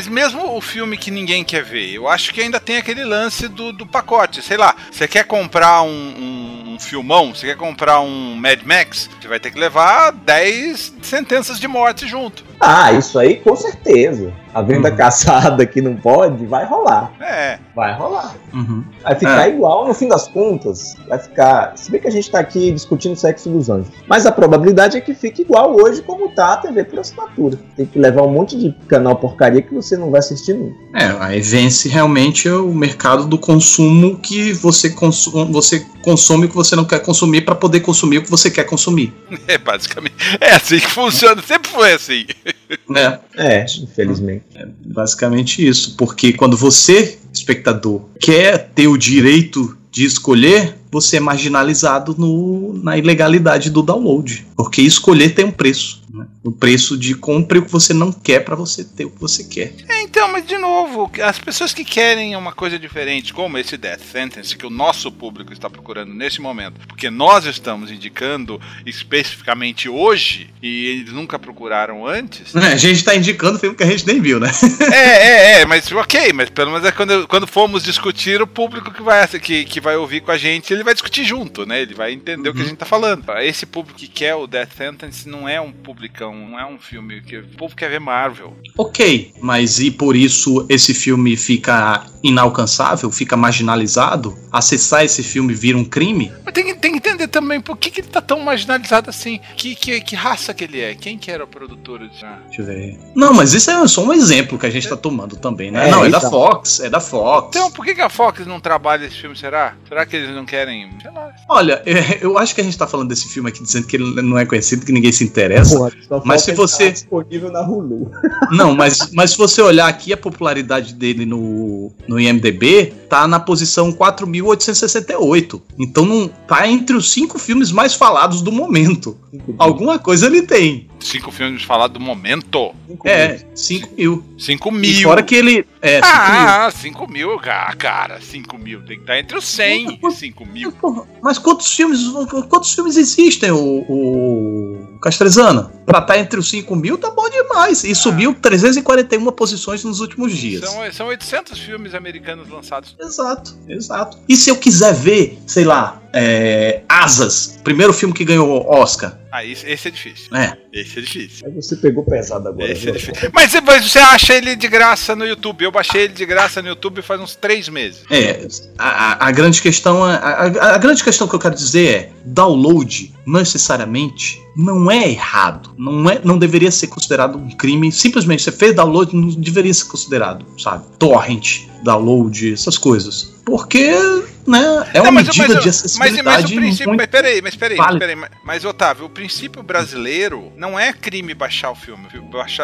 mesmo o filme que ninguém quer ver, eu acho que ainda tem aquele lance do pacote. Sei lá, você quer comprar um filmão, você quer comprar um Mad Max, você vai ter que levar 10 sentenças de morte junto. Ah, isso aí com certeza. A venda caçada que não pode, vai rolar. Vai ficar igual no fim das contas. Vai ficar... Se bem que a gente tá aqui discutindo sexo dos anjos. Mas a probabilidade é que fique igual hoje como tá a TV por assinatura. Tem que levar um monte de canal porcaria que você não vai assistir nunca. Aí vence realmente o mercado do consumo que você consome o que você não quer consumir pra poder consumir o que você quer consumir. Basicamente. É assim que funciona. Sempre foi assim. Infelizmente. É basicamente isso, porque quando você, espectador, quer ter o direito de escolher, você é marginalizado na ilegalidade do download, porque escolher tem um preço, né? O preço de compra e o que você não quer para você ter o que você quer. Então, mas de novo, as pessoas que querem uma coisa diferente, como esse Death Sentence que o nosso público está procurando nesse momento, porque nós estamos indicando especificamente hoje e eles nunca procuraram antes. A gente está indicando filme que a gente nem viu, né? Mas ok, mas pelo menos é quando formos discutir, o público que vai ouvir com a gente, ele vai discutir junto, né? Ele vai entender o que a gente tá falando. Esse público que quer o Death Sentence não é um publicão não é um filme que o povo quer ver Marvel. Ok, mas e por isso esse filme fica inalcançável, fica marginalizado? Acessar esse filme vira um crime? Mas tem que entender também por que ele tá tão marginalizado assim, que raça que ele é, quem que era o produtor de... Deixa eu ver. Não, mas isso é só um exemplo que a gente tá tomando também, né? Não, da Fox, é da Fox. Então, por que a Fox não trabalha esse filme, será? Será que eles não querem? Sei lá. Olha, eu acho que a gente tá falando desse filme aqui dizendo que ele não é conhecido, que ninguém se interessa. Porra, só mas se você... disponível na Hulu. Não, mas se você olhar aqui, a popularidade dele no IMDB tá na posição 4.868. Então não tá entre os 5 filmes mais falados do momento. Alguma coisa ele tem. 5 filmes falados do momento? 5 mil. 5 mil. E fora que ele... 5 mil, cara. 5 mil. Tem que estar entre os 100 e 5 mil. Porra, mas quantos filmes existem, o Castrezana? Pra estar entre os 5 mil tá bom demais. E subiu 341 posições nos últimos dias. São 800 filmes americanos lançados. Exato. E se eu quiser ver, sei lá, Asas, primeiro filme que ganhou Oscar. Ah, esse é difícil. Esse é difícil. Aí você pegou pesado agora. Esse é difícil. Mas você acha ele de graça no YouTube? Eu baixei ele de graça no YouTube faz uns 3 meses. A grande questão que eu quero dizer é: download necessariamente não é errado. Não deveria ser considerado um crime. Simplesmente você fez download, não deveria ser considerado, sabe? Torrent, download, essas coisas. Porque... É uma medida de acessibilidade. Mas, Otávio, o princípio brasileiro não é crime baixar o filme.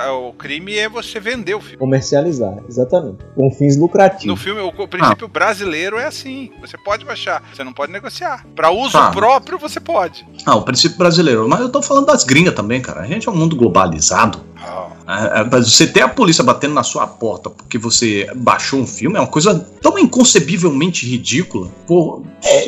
O crime é você vender o filme. Comercializar, exatamente. Com fins lucrativos. No filme, o princípio brasileiro é assim. Você pode baixar, você não pode negociar. Pra uso próprio, você pode. O princípio brasileiro. Mas eu tô falando das gringas também, cara. A gente é um mundo globalizado. Você ter a polícia batendo na sua porta porque você baixou um filme é uma coisa tão inconcebivelmente ridícula. Porra.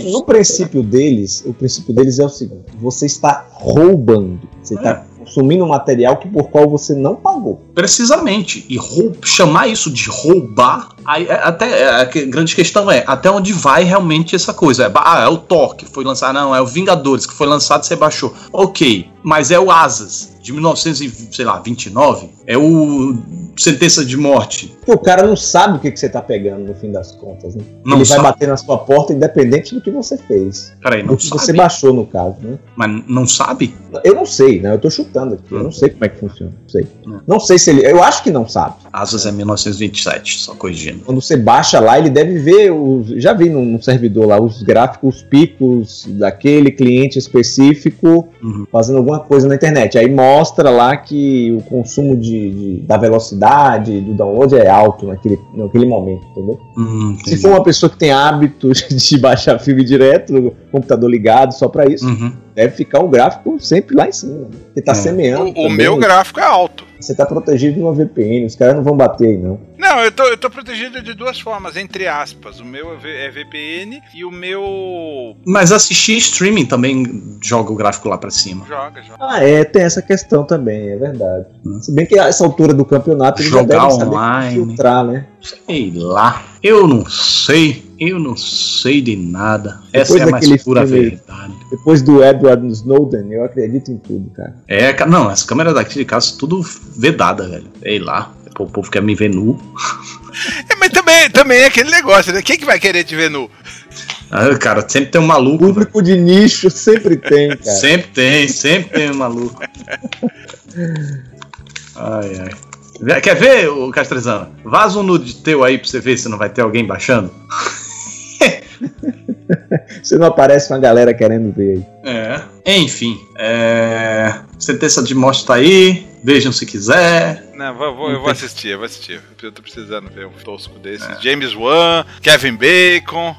No princípio deles, o princípio deles é o seguinte: você está roubando, você está consumindo um material por qual você não pagou. Precisamente. E chamar isso de roubar, até a grande questão é até onde vai realmente essa coisa. É o Thor que foi lançado, não, é o Vingadores que foi lançado, você baixou. Ok, mas é o Asas de 1929, é o Sentença de Morte. O cara não sabe o que você tá pegando no fim das contas, né? Ele vai bater na sua porta independente do que você fez. Peraí, não do que sabe. Você baixou, no caso, né? Mas não sabe? Eu não sei, né? Eu tô chutando aqui. Eu não sei como é que funciona. Não sei se ele... Eu acho que não sabe. Asas é 1927, só corrigindo. Quando você baixa lá, ele deve ver os... Já vi num servidor lá os gráficos, os picos daquele cliente específico fazendo alguma coisa na internet. Aí mostra lá que o consumo da velocidade do download é alto naquele momento, entendeu? Se for uma pessoa que tem hábito de baixar filme direto, no computador ligado só pra isso, deve ficar o gráfico sempre lá em cima. Você tá semeando. O meu gráfico é alto. Você tá protegido de uma VPN, os caras não vão bater aí, não. Não, eu tô protegido de duas formas, entre aspas. O meu é VPN e o meu... Mas assistir streaming também joga o gráfico lá pra cima. Joga. Tem essa questão também, é verdade. Se bem que a essa altura do campeonato eles já devem saber filtrar, né? Sei lá. Eu não sei de nada. Depois essa é a mais pura verdade. Depois do Edward Snowden, eu acredito em tudo, cara. Não, as câmeras daqui de casa tudo vedada, velho. Sei lá. O povo quer me ver nu. Mas também é aquele negócio, né? Quem que vai querer te ver nu? Cara, sempre tem um maluco. Público de nicho sempre tem, cara. Sempre tem um maluco. Ai. Quer ver, ô Castrezana? Vaza um nude teu aí pra você ver se não vai ter alguém baixando. Se não aparece uma galera querendo ver aí. Enfim. Sentença de morte tá aí. Vejam se quiser. Não, eu vou assistir. Eu tô precisando ver um tosco desses. James Wan, Kevin Bacon.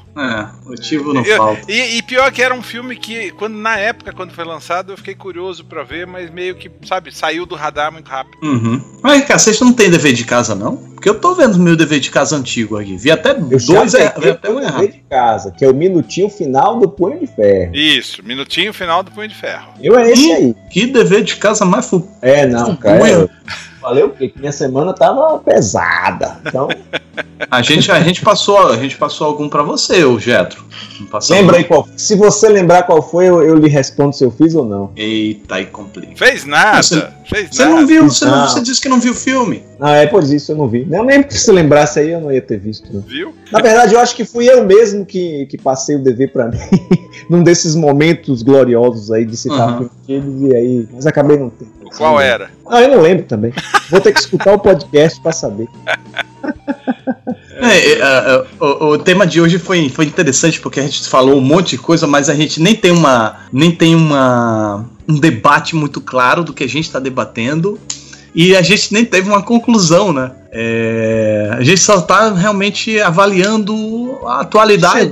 Motivo não falta. E pior que era um filme que, na época, quando foi lançado, eu fiquei curioso pra ver, mas meio que, sabe, saiu do radar muito rápido. Mas, cara, vocês não tem dever de casa, não? Porque eu tô vendo meu dever de casa antigo aqui. Vi até o dever de casa, que é o minutinho final do Punho de Ferro. Isso, minutinho final do Punho de Ferro. Que dever de casa mais... não, cara... Valeu, porque minha semana tava pesada. Então... a gente passou algum pra você, o Getro. Lembra aí qual. Se você lembrar qual foi, eu lhe respondo se eu fiz ou não. Eita, aí complica. Fez nada. Você não viu, você disse que não viu o filme. Ah, é, pois isso, eu não vi. Nem porque se lembrasse aí, eu não ia ter visto. Não. Viu? Na verdade, eu acho que fui eu mesmo que passei o dever pra mim num desses momentos gloriosos aí de citar filmes e aí... Mas acabei não tendo. Qual era? Ah, eu não lembro também. Vou ter que escutar o podcast pra saber. O tema de hoje foi interessante porque a gente falou um monte de coisa, mas a gente nem tem um debate muito claro do que a gente está debatendo e a gente nem teve uma conclusão, né? A gente só está realmente avaliando a atualidade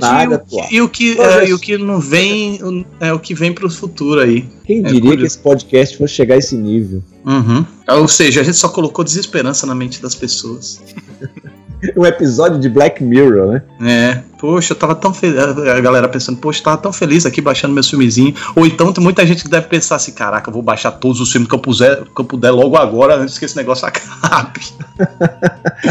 e o que não vem é o que vem para o futuro aí. Quem diria que esse podcast fosse chegar a esse nível? Uhum. Ou seja, a gente só colocou desesperança na mente das pessoas. Um episódio de Black Mirror, né? É, poxa, eu tava tão feliz. A galera pensando, poxa, eu tava tão feliz aqui baixando meus filmezinhos. Ou então tem muita gente que deve pensar assim, caraca, eu vou baixar todos os filmes que eu puder logo agora, antes que esse negócio acabe.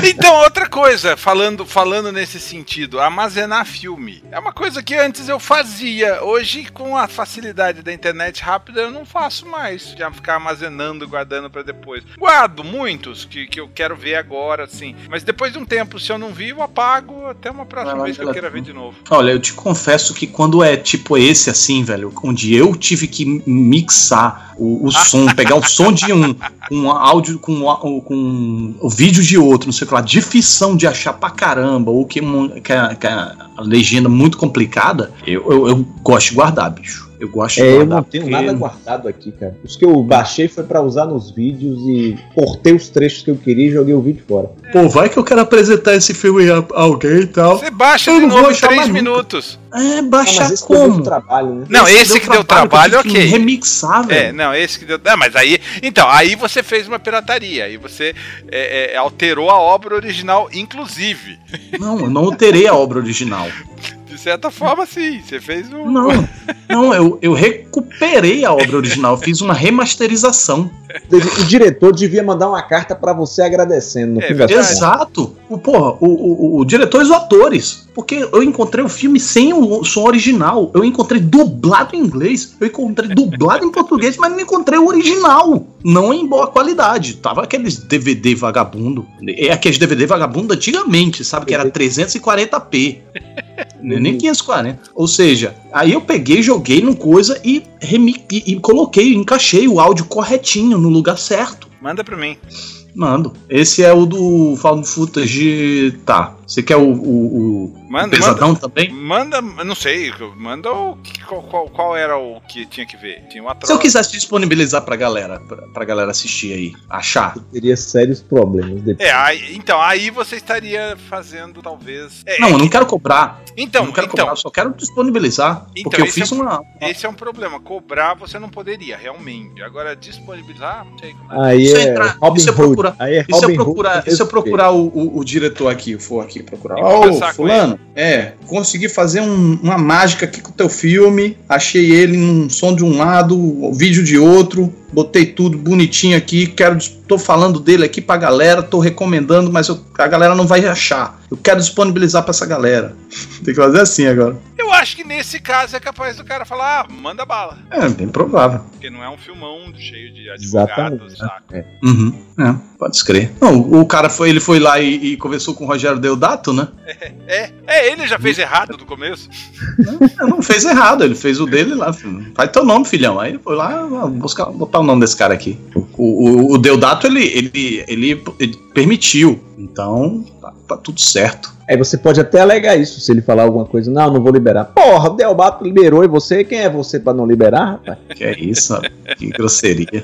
Então, outra coisa, falando nesse sentido, armazenar filme. É uma coisa que antes eu fazia. Hoje, com a facilidade da internet rápida, eu não faço mais. Já ficar armazenando, guardando pra depois. Guardo muitos que eu quero ver agora, assim. Mas depois de um tempo, se eu não vi, eu apago até uma próxima vez que eu queira ver de novo. Olha, eu te confesso que quando é tipo esse assim, velho, onde eu tive que mixar o som, pegar o som de um áudio com o vídeo de outro, não sei o que lá, difícil de achar pra caramba, ou que a legenda muito complicada, eu gosto de guardar, bicho. Eu gosto de guardar. Eu não tenho nada guardado aqui, cara. Os que eu baixei foi pra usar nos vídeos e cortei os trechos que eu queria e joguei o vídeo fora. Pô, vai que eu quero apresentar esse filme a alguém e tal. Você baixa eu de novo em 3 minutos. É, baixar mas como? Deu trabalho, né? Não, esse que deu trabalho, ok. Remixar, velho. É, não, esse que deu... Ah, mas aí... Então, aí você fez uma pirataria. Aí você alterou a obra original, inclusive. Não, eu não alterei a obra original. De certa forma, sim. Você fez um... Não, eu recuperei a obra original. Fiz uma remasterização. O diretor devia mandar uma carta pra você agradecendo. Exato. Porra, o diretor e os atores. Porque eu encontrei o filme sem o som original. Eu encontrei dublado em inglês. Eu encontrei dublado em português, mas não encontrei o original. Não em boa qualidade. Tava aqueles DVD vagabundo. É aqueles DVD vagabundo antigamente, sabe? Que era 340p. Nem 540. Ou seja, aí eu peguei, joguei no coisa e coloquei, encaixei o áudio corretinho no lugar certo. Manda pra mim. Mando. Esse é o do Found Footage. Tá. Você quer o pesadão também? Manda, não sei. Manda o. Qual era o que tinha que ver? Tinha uma troca. Se eu quisesse disponibilizar pra galera assistir aí, achar. Eu teria sérios problemas depois. Então, aí você estaria fazendo, talvez. Eu não quero cobrar. Então, eu não quero cobrar, eu só quero disponibilizar. Então, porque eu fiz uma. Esse é um problema. Cobrar você não poderia, realmente. Agora, disponibilizar, não sei como é. Aí se eu procurar o diretor aqui, for aqui procurar. Fulano, consegui fazer uma mágica aqui com o teu filme, achei ele num som de um lado, um vídeo de outro, botei tudo bonitinho aqui, tô falando dele aqui pra galera, tô recomendando, mas a galera não vai achar. Eu quero disponibilizar pra essa galera. Tem que fazer assim agora. Eu acho que nesse caso é capaz do cara falar, manda bala. É, bem provável. Porque não é um filmão cheio de advogados, saco. Pode escrever. Não, o cara ele foi lá e conversou com o Rogério Deodato, né? Ele já fez errado do começo. Não fez errado, ele fez o dele lá. Faz teu nome, filhão. Aí ele foi lá botar o nome desse cara aqui. O Deodato, ele permitiu. Então, tá tudo certo. Aí você pode até alegar isso, se ele falar alguma coisa. Não, não vou liberar. Porra, o Deodato liberou e você? Quem é você pra não liberar, rapaz? Que é isso, que grosseria.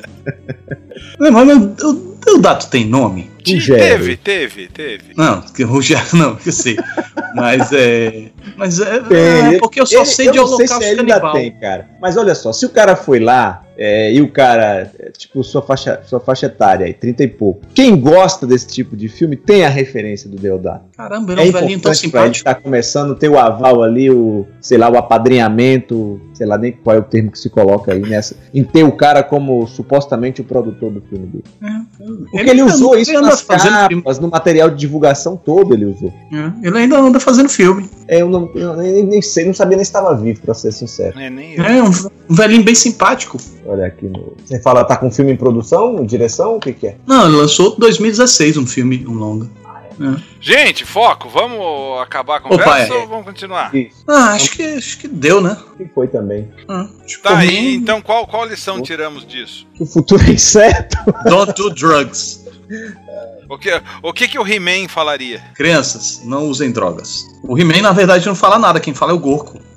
Mas o Deodato tem nome? Teve. Não, Rogério não, eu sei. Mas é porque eu só sei de holocausto canibal. Mas olha só, se o cara foi lá E o cara, tipo, sua faixa etária, 30 e pouco. Quem gosta desse tipo de filme tem a referência do Deodato. Caramba, ele é um velhinho tão simpático. Pra ele tá começando, ter o aval ali, o, sei lá, o apadrinhamento, sei lá nem qual é o termo que se coloca aí nessa, em ter o cara como supostamente o produtor do filme dele. Porque ele usou isso nas capas, no material de divulgação todo ele usou. Ele ainda anda fazendo filme. Eu nem sei, não sabia nem se estava vivo, pra ser sincero. Um velhinho bem simpático. Olha aqui, você fala, tá com filme em produção, em direção, o que que é? Não, ele lançou em 2016 um filme, um longa. Gente, foco, vamos acabar a conversa ou vamos continuar? Acho que deu, né? E foi também. Tá, e então qual lição tiramos disso? O futuro é incerto. Don't do drugs. O que o He-Man falaria? Crianças, não usem drogas. O He-Man, na verdade, não fala nada. Quem fala é o Gorpo.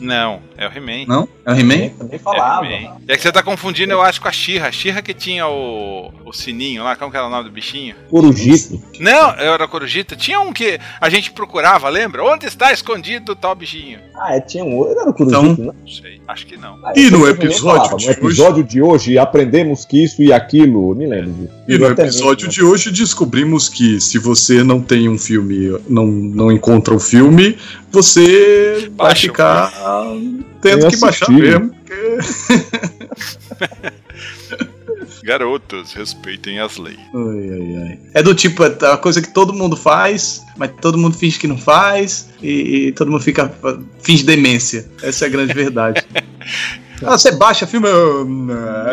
Não, é o He-Man. Não? É o He-Man? Também falava. É que você tá confundindo, eu acho, com a She-Ra. A She-Ra que tinha o sininho lá. Como que era o nome do bichinho? Corujito. Não, era Corujito. Tinha um que a gente procurava, lembra? Onde está escondido o tal bichinho? Tinha um. Era o Corujito, então, não sei, acho que não. E no episódio de hoje, aprendemos que isso e aquilo. Eu me lembro disso. E no episódio de hoje, descobrimos que se você não tem um filme, não encontra o filme, você vai ficar tendo que baixar mesmo. Garotos, respeitem as leis. É do tipo, é uma coisa que todo mundo faz, mas todo mundo finge que não faz, e todo mundo finge demência. Essa é a grande verdade. Você baixa filme...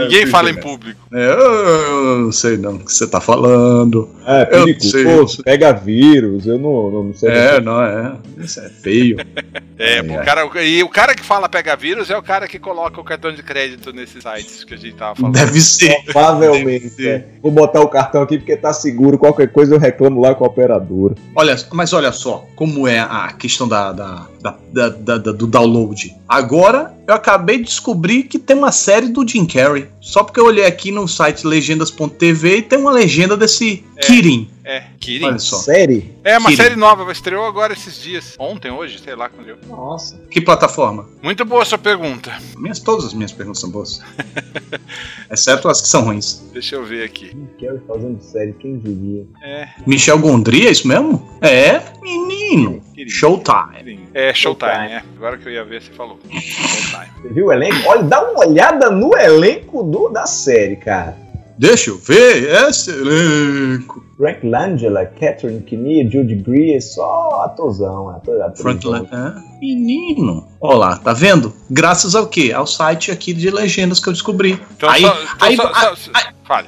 Ninguém fala em público. Eu não sei não o que você tá falando. Perigo, pega vírus, eu não sei. Isso é feio. E o cara que fala pega vírus é o cara que coloca o cartão de crédito nesses sites que a gente tava falando. Deve ser. Provavelmente. Deve ser. Vou botar o cartão aqui porque tá seguro, qualquer coisa eu reclamo lá com a operadora. Olha só, como é a questão do download. Agora, eu acabei de descobrir que tem uma série do Jim Carrey. Só porque eu olhei aqui no site legendas.tv e tem uma legenda desse Kirin. Kirin. Olha só. Série? Uma Kirin. Série nova, estreou agora esses dias. Ontem, hoje, sei lá quando deu. Nossa. Que plataforma? Muito boa a sua pergunta. Todas as minhas perguntas são boas. Exceto as que são ruins. Deixa eu ver aqui. Jim Carrey fazendo série, quem diria? Michel Gondry, é isso mesmo? Menino. Kirin. Showtime. Kirin. Showtime, Agora que eu ia ver, você falou. Showtime. Você viu o elenco? Olha, dá uma olhada no elenco da série, cara. Deixa eu ver esse elenco. Frank Langella, Catherine Kinnear, Judy Greer, só atorzão. Menino. Olha lá, tá vendo? Graças ao quê? Ao site aqui de legendas que eu descobri. Então, fale. Fale.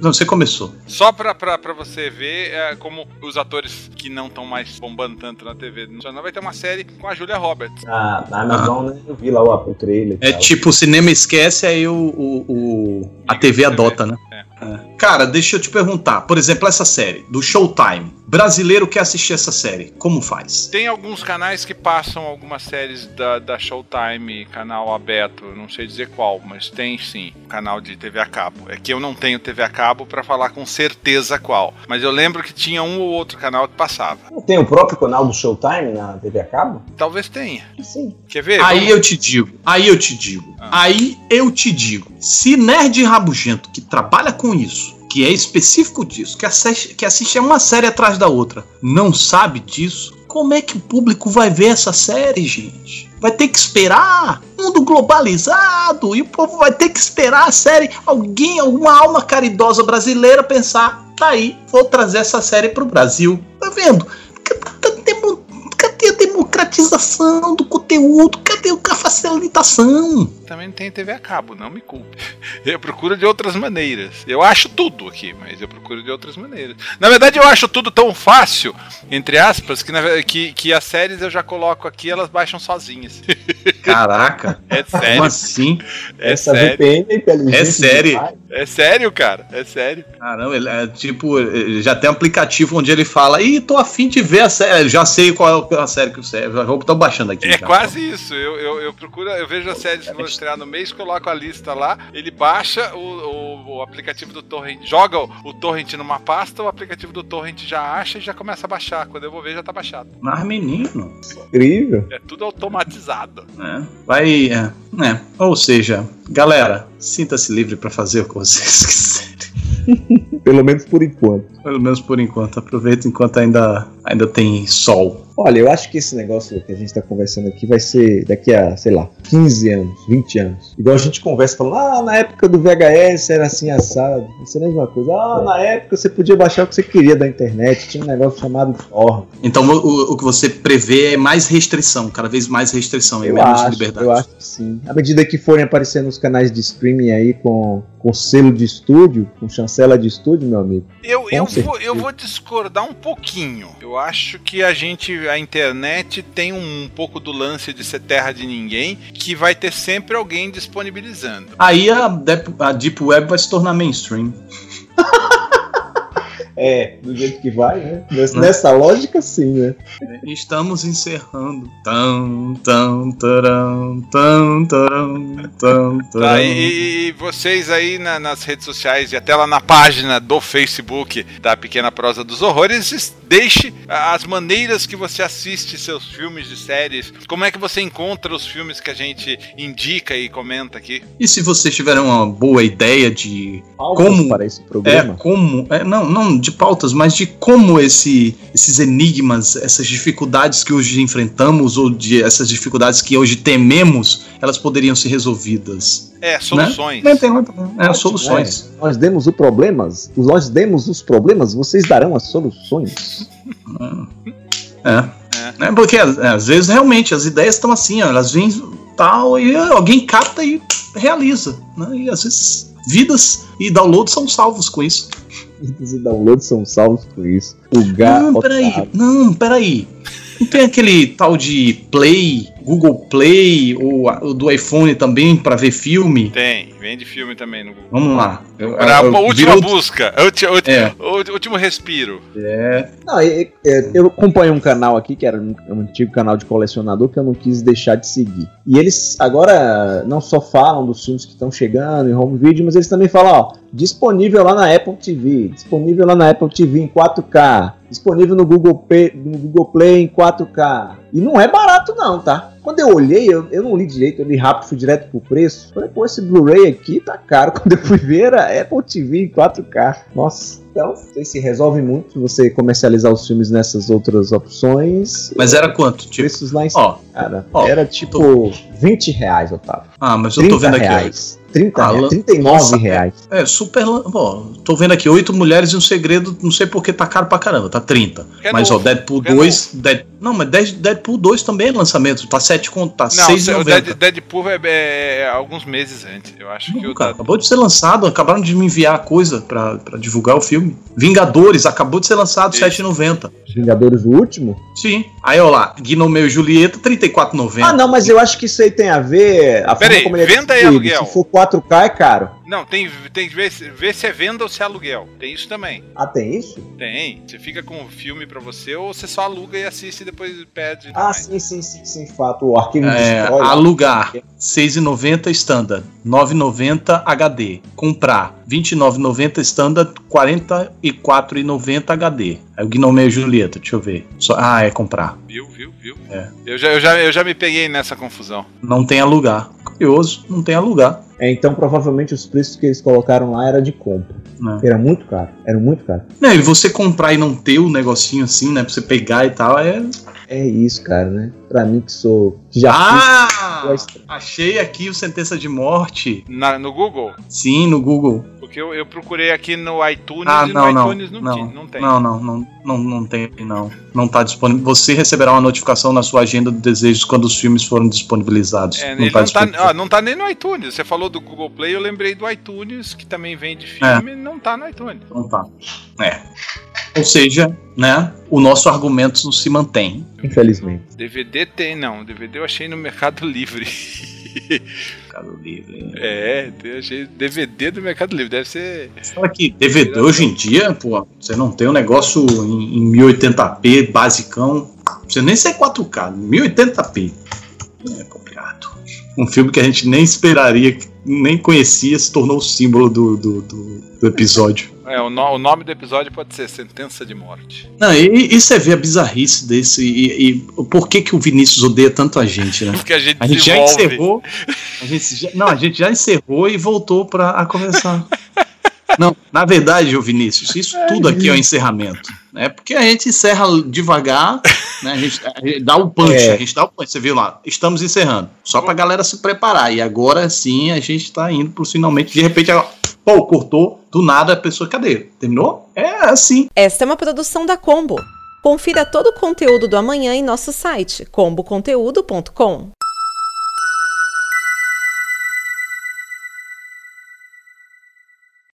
Não, você começou. Só pra você ver como os atores que não estão mais bombando tanto na TV nacional, vai ter uma série com a Julia Roberts. Na Amazon, né? Eu vi lá o trailer. Tipo, o cinema esquece, aí a TV adota, né? Cara, deixa eu te perguntar. Por exemplo, essa série do Showtime. Brasileiro quer assistir essa série, como faz? Tem alguns canais que passam algumas séries da Showtime, canal aberto, não sei dizer qual, mas tem sim, canal de TV a cabo. É que eu não tenho TV a cabo pra falar com certeza qual, mas eu lembro que tinha um ou outro canal que passava. Não tem o próprio canal do Showtime na TV a cabo? Talvez tenha. Sim. Quer ver? Aí eu te digo, se nerd rabugento que trabalha com isso, que é específico disso, que assiste uma série atrás da outra, não sabe disso, como é que o público vai ver essa série, gente? Vai ter que esperar, mundo globalizado, e o povo vai ter que esperar a série, alguma alma caridosa brasileira pensar, tá aí, vou trazer essa série pro Brasil, tá vendo? Cadê a democratização do conteúdo? Cadê a facilitação? Também não tem TV a cabo, não me culpe. Eu procuro de outras maneiras. Eu acho tudo aqui, mas eu procuro de outras maneiras. Na verdade, eu acho tudo tão fácil, entre aspas, que as séries eu já coloco aqui, elas baixam sozinhas. Caraca! É sério. Como assim? Essa VPN é inteligente. É sério. É sério, cara. É sério. Caramba, ele ele já tem um aplicativo onde ele fala, tô afim de ver a série. Já sei qual é a série que você... Estou baixando aqui. Quase isso. Eu procuro, eu vejo as séries que vão estrear no mês, coloco a lista lá, ele baixa o aplicativo do Torrent, joga o Torrent numa pasta, o aplicativo do Torrent já acha e já começa a baixar. Quando eu vou ver, já tá baixado. Mas, menino, incrível. É tudo automatizado. né? Vai... né? Ou seja, galera, sinta-se livre para fazer o que vocês quiserem. Pelo menos por enquanto. Pelo menos por enquanto. Aproveita enquanto ainda tem sol. Olha, eu acho que esse negócio que a gente tá conversando aqui vai ser daqui a, sei lá, 15 anos, 20 anos. Igual a gente conversa falando, ah, na época do VHS era assim assado. Isso é a mesma coisa. Ah, na época você podia baixar o que você queria da internet. Tinha um negócio chamado torrent. Então o que você prevê é mais restrição, cada vez mais restrição e menos liberdade. Eu acho que sim. À medida que forem aparecendo os canais de streaming aí com selo de estúdio, com chancela de estúdio, meu amigo. Eu vou discordar um pouquinho. Eu acho que a internet tem um pouco do lance de ser terra de ninguém, que vai ter sempre alguém disponibilizando. Aí a Deep Web vai se tornar mainstream. É, do jeito que vai, né? Nessa lógica, sim, né? Estamos encerrando. Tá, e vocês aí nas redes sociais e até lá na página do Facebook da Pequena Prosa dos Horrores, deixe as maneiras que você assiste seus filmes e séries. Como é que você encontra os filmes que a gente indica e comenta aqui? E se vocês tiverem uma boa ideia de como para esse programa? Não de pautas, mas de como esses enigmas, essas dificuldades que hoje enfrentamos, ou de essas dificuldades que hoje tememos, elas poderiam ser resolvidas. Soluções. Né? Soluções. Nós demos os problemas, vocês darão as soluções. Porque às vezes realmente as ideias estão assim, ó, elas vêm tal, e alguém capta e realiza. Né? E às vezes vidas e downloads são salvos com isso. E downloads são salvos por isso. Peraí. Não tem aquele tal de Play, Google Play, ou do iPhone também pra ver filme? Tem, vende filme também no Google. Vamos lá. Último respiro. Eu acompanho um canal aqui, que era um antigo canal de colecionador, que eu não quis deixar de seguir. E eles agora não só falam dos filmes que estão chegando em home video, mas eles também falam, ó, disponível lá na Apple TV, em 4K, disponível no Google Play em 4K. E não é barato não, tá? Quando eu olhei, eu não li direito, eu li rápido, fui direto pro preço. Falei, pô, esse Blu-ray aqui tá caro. Quando eu fui ver, era Apple TV em 4K. Nossa, então, vocês se resolvem muito você comercializar os filmes nessas outras opções. Mas era quanto? Tipo? Preços lá em cima. Era tipo R$20, Otávio. Ah, mas eu tô vendo aqui. R$30, R$39. É, super... Bom, tô vendo aqui, 8 mulheres e um segredo, não sei porque tá caro pra caramba, tá 30. Deadpool 2... Deadpool 2 também é lançamento, tá 7, tá 6,90. Deadpool é alguns meses antes, eu acho. Acabou de ser lançado, acabaram de me enviar a coisa pra divulgar o filme. Vingadores, acabou de ser lançado, R$7,90. Vingadores, o último? Sim. Aí, olha lá, Gnomeu e Julieta, R$34,90. Ah, não, mas eu acho que isso aí tem a ver... Peraí, venda aí, aluguel. Se for 4K é caro. Não, tem que ver se é venda ou se é aluguel. Tem isso também. Ah, tem isso? Tem. Você fica com o filme pra você ou você só aluga e assiste e depois pede. Ah, sim, fato. O arquivo destrói. Alugar, R$6,90 standard, R$9,90 HD. Comprar, R$29,90 standard, R$44,90 HD. É o Gnomeu e Julieta, deixa eu ver. É comprar. Viu? É. Eu já me peguei nessa confusão. Não tem alugar. Curioso, não tem alugar. Então provavelmente os preços que eles colocaram lá era de compra. Era muito caro. Não, e você comprar e não ter o negocinho assim, né? Pra você pegar e tal, é isso, cara, né? Pra mim que sou... Achei aqui o Sentença de Morte. No Google? Sim, no Google. Porque eu procurei aqui no iTunes e no iTunes não tem. Não tem. Não tá disponível. Você receberá uma notificação na sua agenda de desejos quando os filmes foram disponibilizados. Não tá nem no iTunes. Você falou do Google Play, eu lembrei do iTunes, que também vende filme, não tá no iTunes. Não tá. Ou seja, né, o nosso argumento não se mantém. Infelizmente. DVD eu achei no Mercado Livre. Achei DVD do Mercado Livre, deve ser... Será que DVD hoje em dia, pô, você não tem um negócio em 1080p, basicão, você nem ser 4K, 1080p. É complicado. Um filme que a gente nem esperaria, nem conhecia, se tornou o símbolo do episódio. É, o nome do episódio pode ser Sentença de Morte. Não, e você vê a bizarrice desse. E por que, que o Vinícius odeia tanto a gente, né? Porque a gente já encerrou. A gente já encerrou e voltou pra começar. Não, na verdade, ô Vinícius, isso tudo aqui é o encerramento. Né? Porque a gente encerra devagar, né? a gente dá o punch, a gente dá o punch. Você viu lá, estamos encerrando. Só pra galera se preparar. E agora sim a gente tá indo pro finalmente. De repente, pô, cortou, do nada a pessoa, cadê? Terminou? É assim. Esta é uma produção da Combo. Confira todo o conteúdo do amanhã em nosso site, comboconteúdo.com.